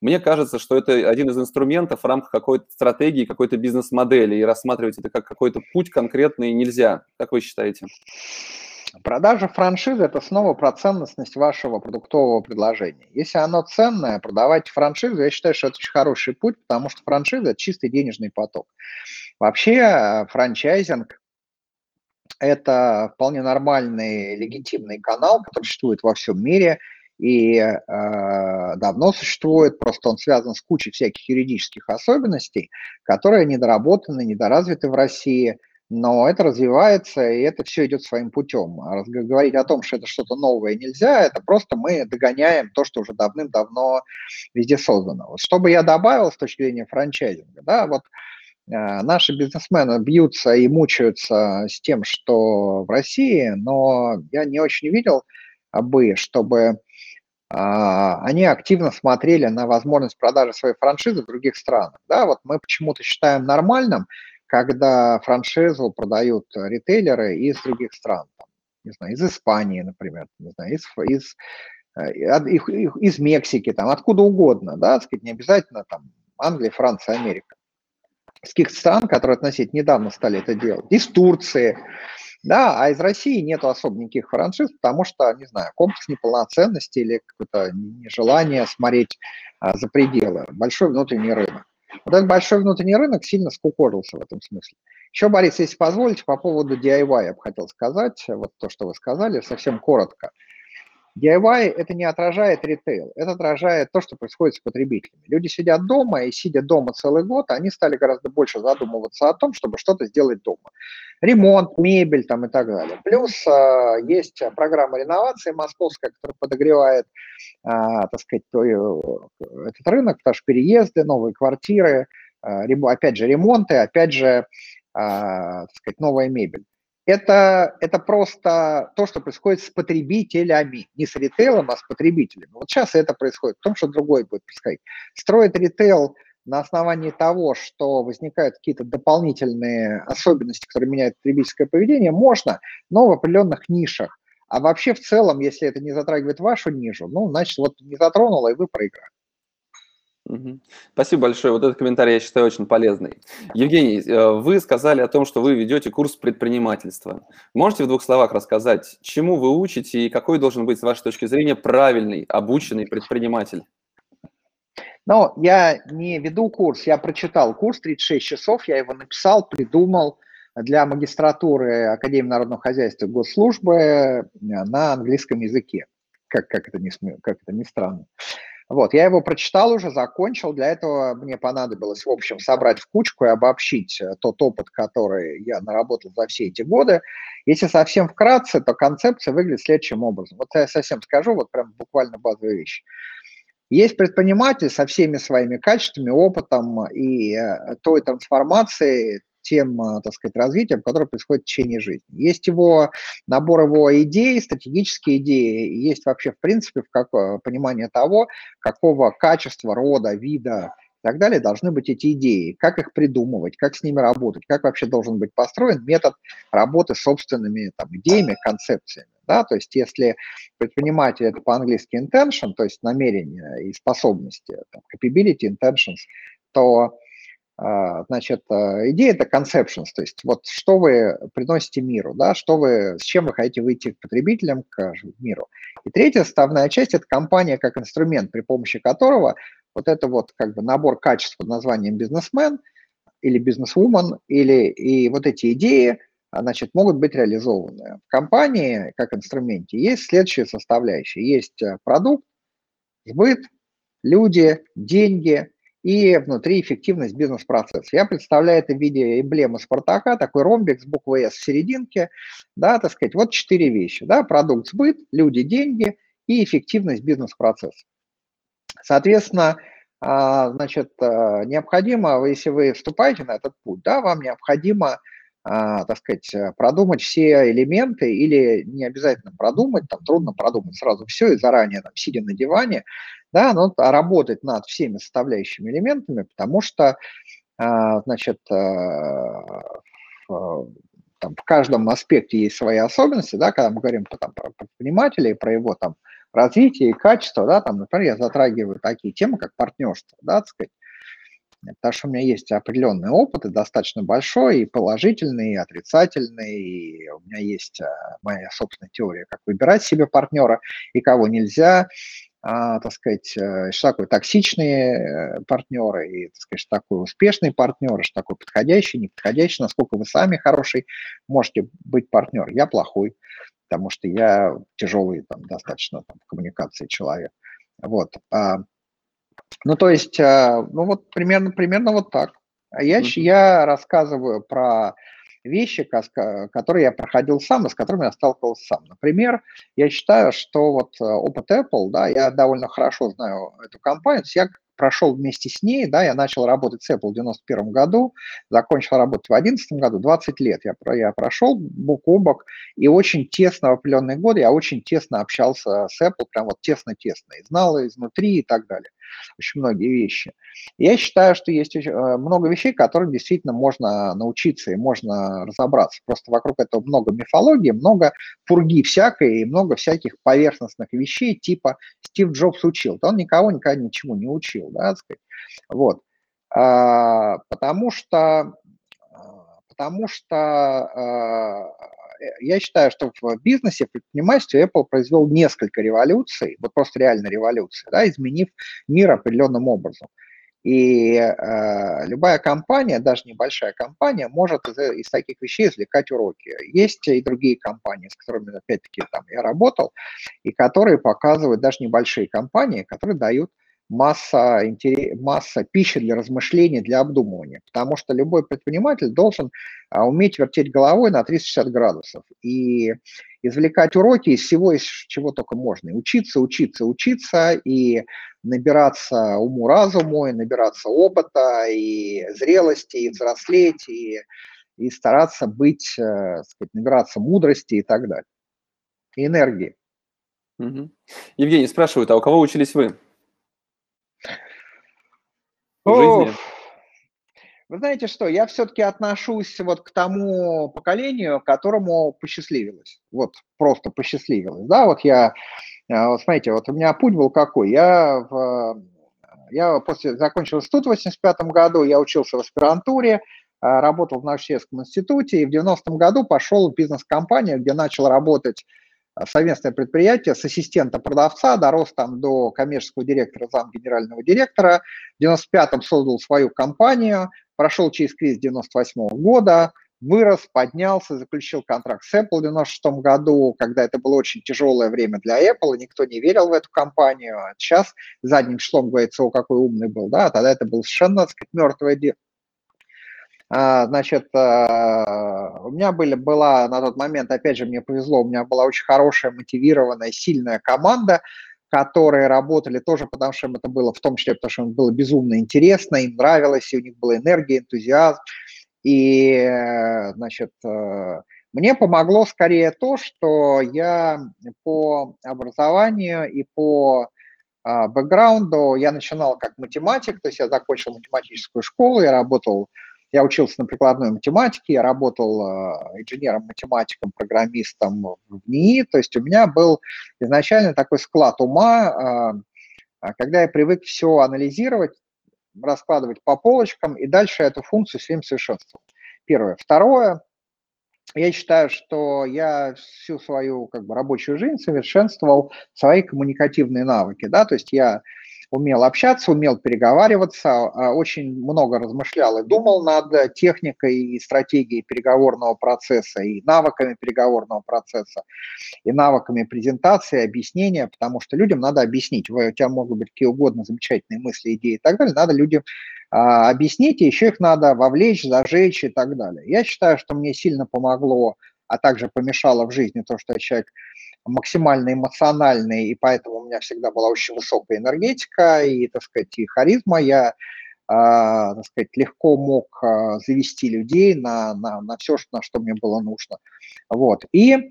Мне кажется, что это один из инструментов в рамках какой-то стратегии, какой-то бизнес-модели, и рассматривать это как какой-то путь конкретный нельзя. Как вы считаете? Продажа франшизы – это снова про ценностность вашего продуктового предложения. Если оно ценное, продавайте франшизу, я считаю, что это очень хороший путь, потому что франшиза – это чистый денежный поток. Вообще франчайзинг – это вполне нормальный, легитимный канал, который существует во всем мире и давно существует, просто он связан с кучей всяких юридических особенностей, которые недоработаны, недоразвиты в России. Но это развивается, и это все идет своим путем. Говорить о том, что это что-то новое нельзя, это просто мы догоняем то, что уже давным-давно везде создано. Вот что бы я добавил с точки зрения франчайзинга, да, вот наши бизнесмены бьются и мучаются с тем, что в России, но я не очень видел бы, чтобы они активно смотрели на возможность продажи своей франшизы в других странах. Да, вот мы почему-то считаем нормальным, когда франшизу продают ритейлеры из других стран, там, не знаю, из Испании, например, не знаю, из Мексики, там, откуда угодно, да, так сказать, не обязательно там Англия, Франция, Америка. Из каких-то стран, которые относительно недавно стали это делать, из Турции, да, а из России нету особо никаких франшиз, потому что, не знаю, комплекс неполноценности или какое-то нежелание смотреть за пределы, большой внутренний рынок. Вот этот большой внутренний рынок сильно скукожился в этом смысле. Еще, Борис, если позволите, по поводу DIY я бы хотел сказать, вот то, что вы сказали, совсем коротко. DIY – это не отражает ритейл, это отражает то, что происходит с потребителями. Люди сидят дома, и сидя дома целый год, они стали гораздо больше задумываться о том, чтобы что-то сделать дома. Ремонт, мебель там, и так далее. Плюс есть программа реновации московская, которая подогревает, так сказать, этот рынок, потому что переезды, новые квартиры, опять же ремонты, опять же, так сказать, новая мебель. Это просто то, что происходит с потребителями, не с ритейлом, а с потребителями. Вот сейчас это происходит, потом что другое будет происходить. Строит ритейл на основании того, что возникают какие-то дополнительные особенности, которые меняют потребительское поведение, можно, но в определенных нишах. А вообще в целом, если это не затрагивает вашу нишу, ну, значит, вот не затронуло, и вы проиграли. Спасибо большое. Вот этот комментарий, я считаю, очень полезный. Евгений, вы сказали о том, что вы ведете курс предпринимательства. Можете в двух словах рассказать, чему вы учите и какой должен быть, с вашей точки зрения, правильный, обученный предприниматель? Ну, я не веду курс, я прочитал курс, 36 часов, я его написал, придумал для магистратуры Академии народного хозяйства и госслужбы на английском языке, как это ни странно. Вот, я его прочитал уже, закончил, для этого мне понадобилось, в общем, собрать в кучку и обобщить тот опыт, который я наработал за все эти годы. Если совсем вкратце, то концепция выглядит следующим образом. Вот я совсем скажу, вот прям буквально базовые вещи. Есть предприниматель со всеми своими качествами, опытом и той трансформацией, тем, так сказать, развитием, которое происходит в течение жизни. Есть его набор его идей, стратегические идеи, есть вообще, в принципе, понимание того, какого качества, рода, вида и так далее должны быть эти идеи, как их придумывать, как с ними работать, как вообще должен быть построен метод работы с собственными там, идеями, концепциями. Да? То есть если предприниматель – это по-английски intention, то есть намерение и способности, там, capability, intentions, то значит, идея – это conceptions, то есть вот что вы приносите миру, да, что вы, с чем вы хотите выйти к потребителям, к миру. И третья составная часть – это компания как инструмент, при помощи которого вот это вот как бы набор качеств под названием бизнесмен или бизнесвумен, или и вот эти идеи, значит, могут быть реализованы. В компании как инструменте есть следующие составляющие. Есть продукт, сбыт, люди, деньги – и внутри эффективность бизнес-процесса. Я представляю это в виде эмблемы Спартака, такой ромбик с буквой «С» в серединке, да, так сказать, вот четыре вещи, да, продукт, сбыт, люди, деньги и эффективность бизнес-процесса. Соответственно, значит, необходимо, если вы вступаете на этот путь, да, вам необходимо, так сказать, продумать все элементы или не обязательно продумать, там трудно продумать сразу все и заранее, там, сидя на диване, да, но работать над всеми составляющими элементами, потому что, значит, там, в каждом аспекте есть свои особенности, да, когда мы говорим там, про предпринимателя и про его там развитие и качество, да, там, например, я затрагиваю такие темы, как партнерство, да, так сказать, потому что у меня есть определенный опыт, и достаточно большой, и положительный, и отрицательный, и у меня есть моя собственная теория, как выбирать себе партнера, и кого нельзя, так сказать, что такое токсичные партнеры, и, так сказать, что такое успешные партнеры, что такое подходящий, неподходящий, насколько вы сами хороший можете быть партнер. Я плохой, потому что я тяжелый там, достаточно там, в коммуникации человек. Вот. Ну, то есть, ну, вот примерно вот так. Я рассказываю про вещи, которые я проходил сам и с которыми я сталкивался сам. Например, я считаю, что вот опыт Apple, да, я довольно хорошо знаю эту компанию, я прошел вместе с ней, да, я начал работать с Apple в 91 году, закончил работать в 2011 году, 20 лет я прошел бок о бок, и очень тесно в определенные годы я очень тесно общался с Apple, прям вот тесно-тесно, и знал изнутри и так далее, очень многие вещи. Я считаю, что есть много вещей, которым действительно можно научиться и можно разобраться, просто вокруг этого много мифологии, много пурги всякой и много всяких поверхностных вещей, типа Стив Джобс учил, то он никого никогда ничему не учил. Да, так сказать. Вот. Потому что я считаю, что в бизнесе, в предпринимательстве Apple произвел несколько революций, вот просто реально революции, да, изменив мир определенным образом. И любая компания, даже небольшая компания, может из таких вещей извлекать уроки. Есть и другие компании, с которыми, опять-таки, там, я работал, и которые показывают, даже небольшие компании, которые дают масса пищи для размышлений, для обдумывания, потому что любой предприниматель должен уметь вертеть головой на 360 градусов и извлекать уроки из всего, из чего только можно, и учиться, и набираться уму-разуму, и набираться опыта, и зрелости, и взрослеть, и стараться быть, так сказать, набираться мудрости и так далее, и энергии. Угу. Евгений спрашивает, а у кого учились вы? Вы знаете что, я все-таки отношусь вот к тому поколению, которому посчастливилось, вот просто посчастливилось, да, вот я, смотрите, вот у меня путь был какой, я после закончил институт в 1985 году, я учился в аспирантуре, работал в научно-исследовательском институте, и в 1990 году пошел в бизнес-компанию, где начал работать совместное предприятие с ассистента продавца, дорос там до коммерческого директора, замгенерального директора. В 1995-м создал свою компанию, прошел через кризис 1998 года, вырос, поднялся, заключил контракт с Apple в 1996 году, когда это было очень тяжелое время для Apple, никто не верил в эту компанию. Сейчас задним числом говорится, о, какой умный был, да, тогда это был совершенно, так сказать, мертвое дело. Значит, у меня была на тот момент, опять же, мне повезло, у меня была очень хорошая, мотивированная, сильная команда, которые работали тоже, потому что им это было, в том числе, потому что им было безумно интересно, им нравилось, и у них была энергия, энтузиазм. И, значит, мне помогло скорее то, что я по образованию и по бэкграунду, я начинал как математик, то есть я закончил математическую школу, я учился на прикладной математике, я работал инженером-математиком, программистом в НИИ, то есть у меня был изначально такой склад ума, когда я привык все анализировать, раскладывать по полочкам, и дальше эту функцию все время совершенствовал. Первое. Второе, я считаю, что я всю свою, как бы, рабочую жизнь совершенствовал свои коммуникативные навыки, да, то есть я умел общаться, умел переговариваться, очень много размышлял и думал над техникой и стратегией переговорного процесса, и навыками переговорного процесса, и навыками презентации, объяснения, потому что людям надо объяснить. У тебя могут быть какие угодно замечательные мысли, идеи и так далее, надо людям объяснить, и еще их надо вовлечь, зажечь и так далее. Я считаю, что мне сильно помогло, а также помешало в жизни то, что я человек максимально эмоциональный, и поэтому у меня всегда была очень высокая энергетика и, так сказать, и харизма. Я, так сказать, легко мог завести людей на все, на что мне было нужно. Вот. И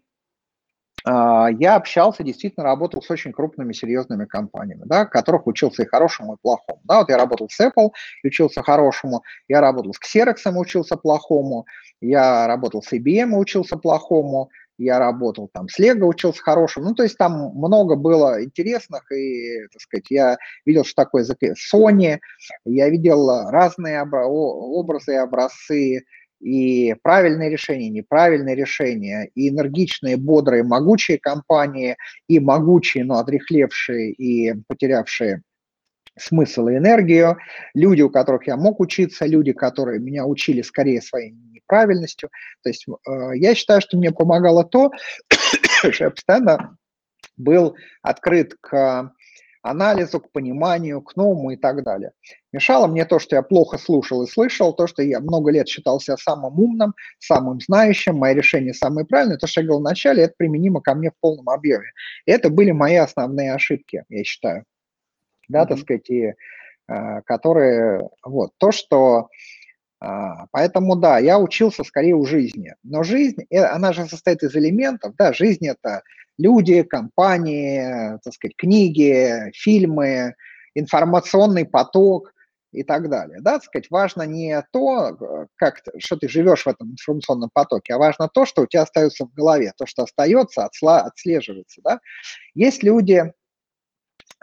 я общался, действительно работал с очень крупными, серьезными компаниями, да, которых учился и хорошему, и плохому. Да, вот я работал с Apple, учился хорошему, я работал с Xerox, учился плохому, я работал с IBM, учился плохому, я работал там с Lego, учился хорошему. Ну, то есть там много было интересных, и, так сказать, я видел, что такое Sony, я видел разные образы и образцы, и правильные решения, и неправильные решения, и энергичные, бодрые, могучие компании, и могучие, но отрехлевшие и потерявшие смысл и энергию, люди, у которых я мог учиться, люди, которые меня учили скорее своей неправильностью. То есть я считаю, что мне помогало то, что я постоянно был открыт к анализу, к пониманию, к новому и так далее. Мешало мне то, что я плохо слушал и слышал, то, что я много лет считал себя самым умным, самым знающим, мои решения самые правильные. То, что я говорил вначале, это применимо ко мне в полном объеме. И это были мои основные ошибки, я считаю. Да, так сказать, и, которые, вот, то, что, поэтому, да, я учился скорее у жизни, но жизнь, она же состоит из элементов, да, жизнь – это люди, компании, так сказать, книги, фильмы, информационный поток и так далее, да, так сказать, важно не то, как, что ты живешь в этом информационном потоке, а важно то, что у тебя остается в голове, то, что остается, отслеживается, да, есть люди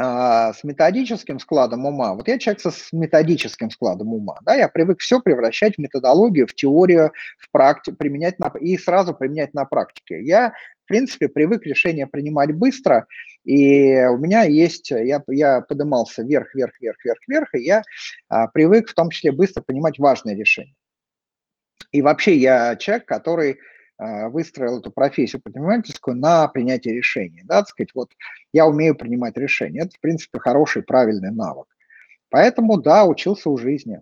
с методическим складом ума. Вот я человек с методическим складом ума. Да, я привык все превращать в методологию, в теорию, в практику, применять и сразу применять на практике. Я, в принципе, привык решения принимать быстро, и у меня есть, я поднимался вверх, и я привык в том числе быстро принимать важные решения. И вообще я человек, который выстроил эту профессию предпринимательскую на принятие решений. Да, так сказать, вот я умею принимать решения. Это, в принципе, хороший, правильный навык. Поэтому, да, учился у жизни.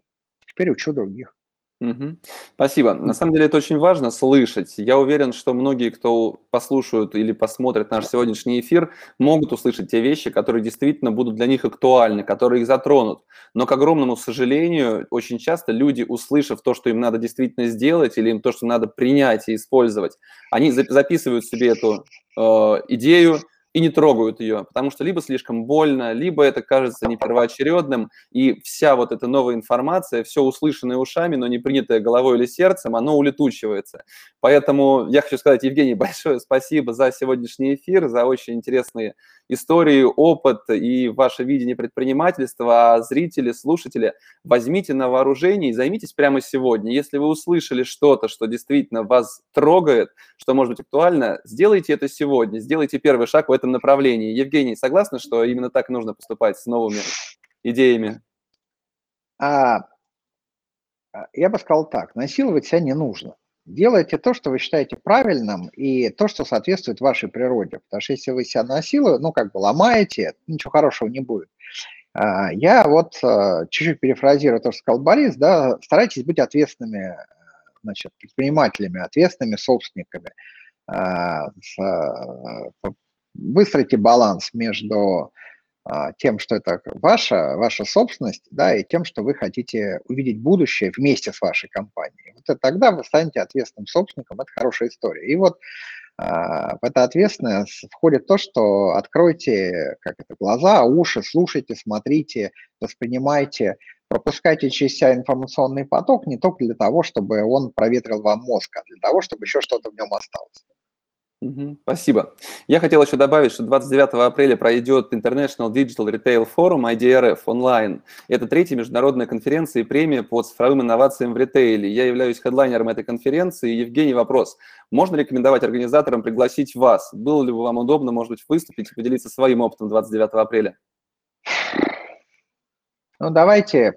Теперь учу других. Угу. Спасибо. На самом деле это очень важно слышать. Я уверен, что многие, кто послушают или посмотрят наш сегодняшний эфир, могут услышать те вещи, которые действительно будут для них актуальны, которые их затронут. Но, к огромному сожалению, очень часто люди, услышав то, что им надо действительно сделать, или им то, что надо принять и использовать, они записывают себе эту идею и не трогают ее, потому что либо слишком больно, либо это кажется не первоочередным, и вся вот эта новая информация, все услышанное ушами, но не принятое головой или сердцем, оно улетучивается. Поэтому я хочу сказать, Евгений, большое спасибо за сегодняшний эфир, за очень интересные истории, опыт и ваше видение предпринимательства. А зрители, слушатели, возьмите на вооружение и займитесь прямо сегодня. Если вы услышали что-то, что действительно вас трогает, что может быть актуально, сделайте это сегодня, сделайте первый шаг в этом направлении. Евгений, согласны, что именно так нужно поступать с новыми идеями? Я бы сказал так, насиловать себя не нужно. Делайте то, что вы считаете правильным, и то, что соответствует вашей природе. Потому что если вы себя насилуете, ну, как бы ломаете, ничего хорошего не будет. Я вот чуть-чуть перефразирую то, что сказал Борис, да, старайтесь быть ответственными, значит, предпринимателями, ответственными собственниками. Выстроите баланс между тем, что это ваша собственность, да, и тем, что вы хотите увидеть будущее вместе с вашей компанией. Вот тогда вы станете ответственным собственником, это хорошая история. И вот в это ответственность входит то, что откройте, как это, глаза, уши, слушайте, смотрите, воспринимайте, пропускайте через себя информационный поток не только для того, чтобы он проветрил вам мозг, а для того, чтобы еще что-то в нем осталось. Спасибо. Я хотел еще добавить, что 29 апреля пройдет International Digital Retail Forum IDRF онлайн. Это третья международная конференция и премия по цифровым инновациям в ритейле. Я являюсь хедлайнером этой конференции. Евгений, вопрос. Можно рекомендовать организаторам пригласить вас? Было ли бы вам удобно, может быть, выступить и поделиться своим опытом 29 апреля? Ну, давайте,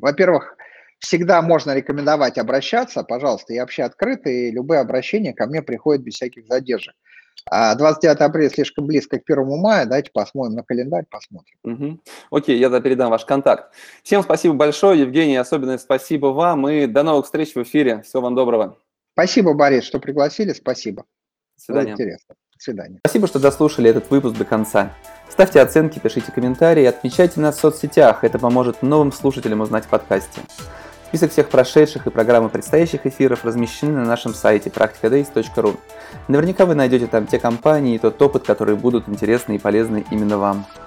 во-первых, всегда можно рекомендовать обращаться, пожалуйста, я вообще открыт, и любые обращения ко мне приходят без всяких задержек. 29 апреля слишком близко к 1 мая, давайте посмотрим на календарь, посмотрим. Угу. Окей, я передам ваш контакт. Всем спасибо большое, Евгений, особенное спасибо вам, и до новых встреч в эфире, всего вам доброго. Спасибо, Борис, что пригласили, спасибо. До свидания. Было интересно. До свидания. Спасибо, что дослушали этот выпуск до конца. Ставьте оценки, пишите комментарии, отмечайте нас в соцсетях, это поможет новым слушателям узнать в подкасте. Список всех прошедших и программы предстоящих эфиров размещены на нашем сайте praktikadeis.ru. Наверняка вы найдете там те компании и тот опыт, которые будут интересны и полезны именно вам.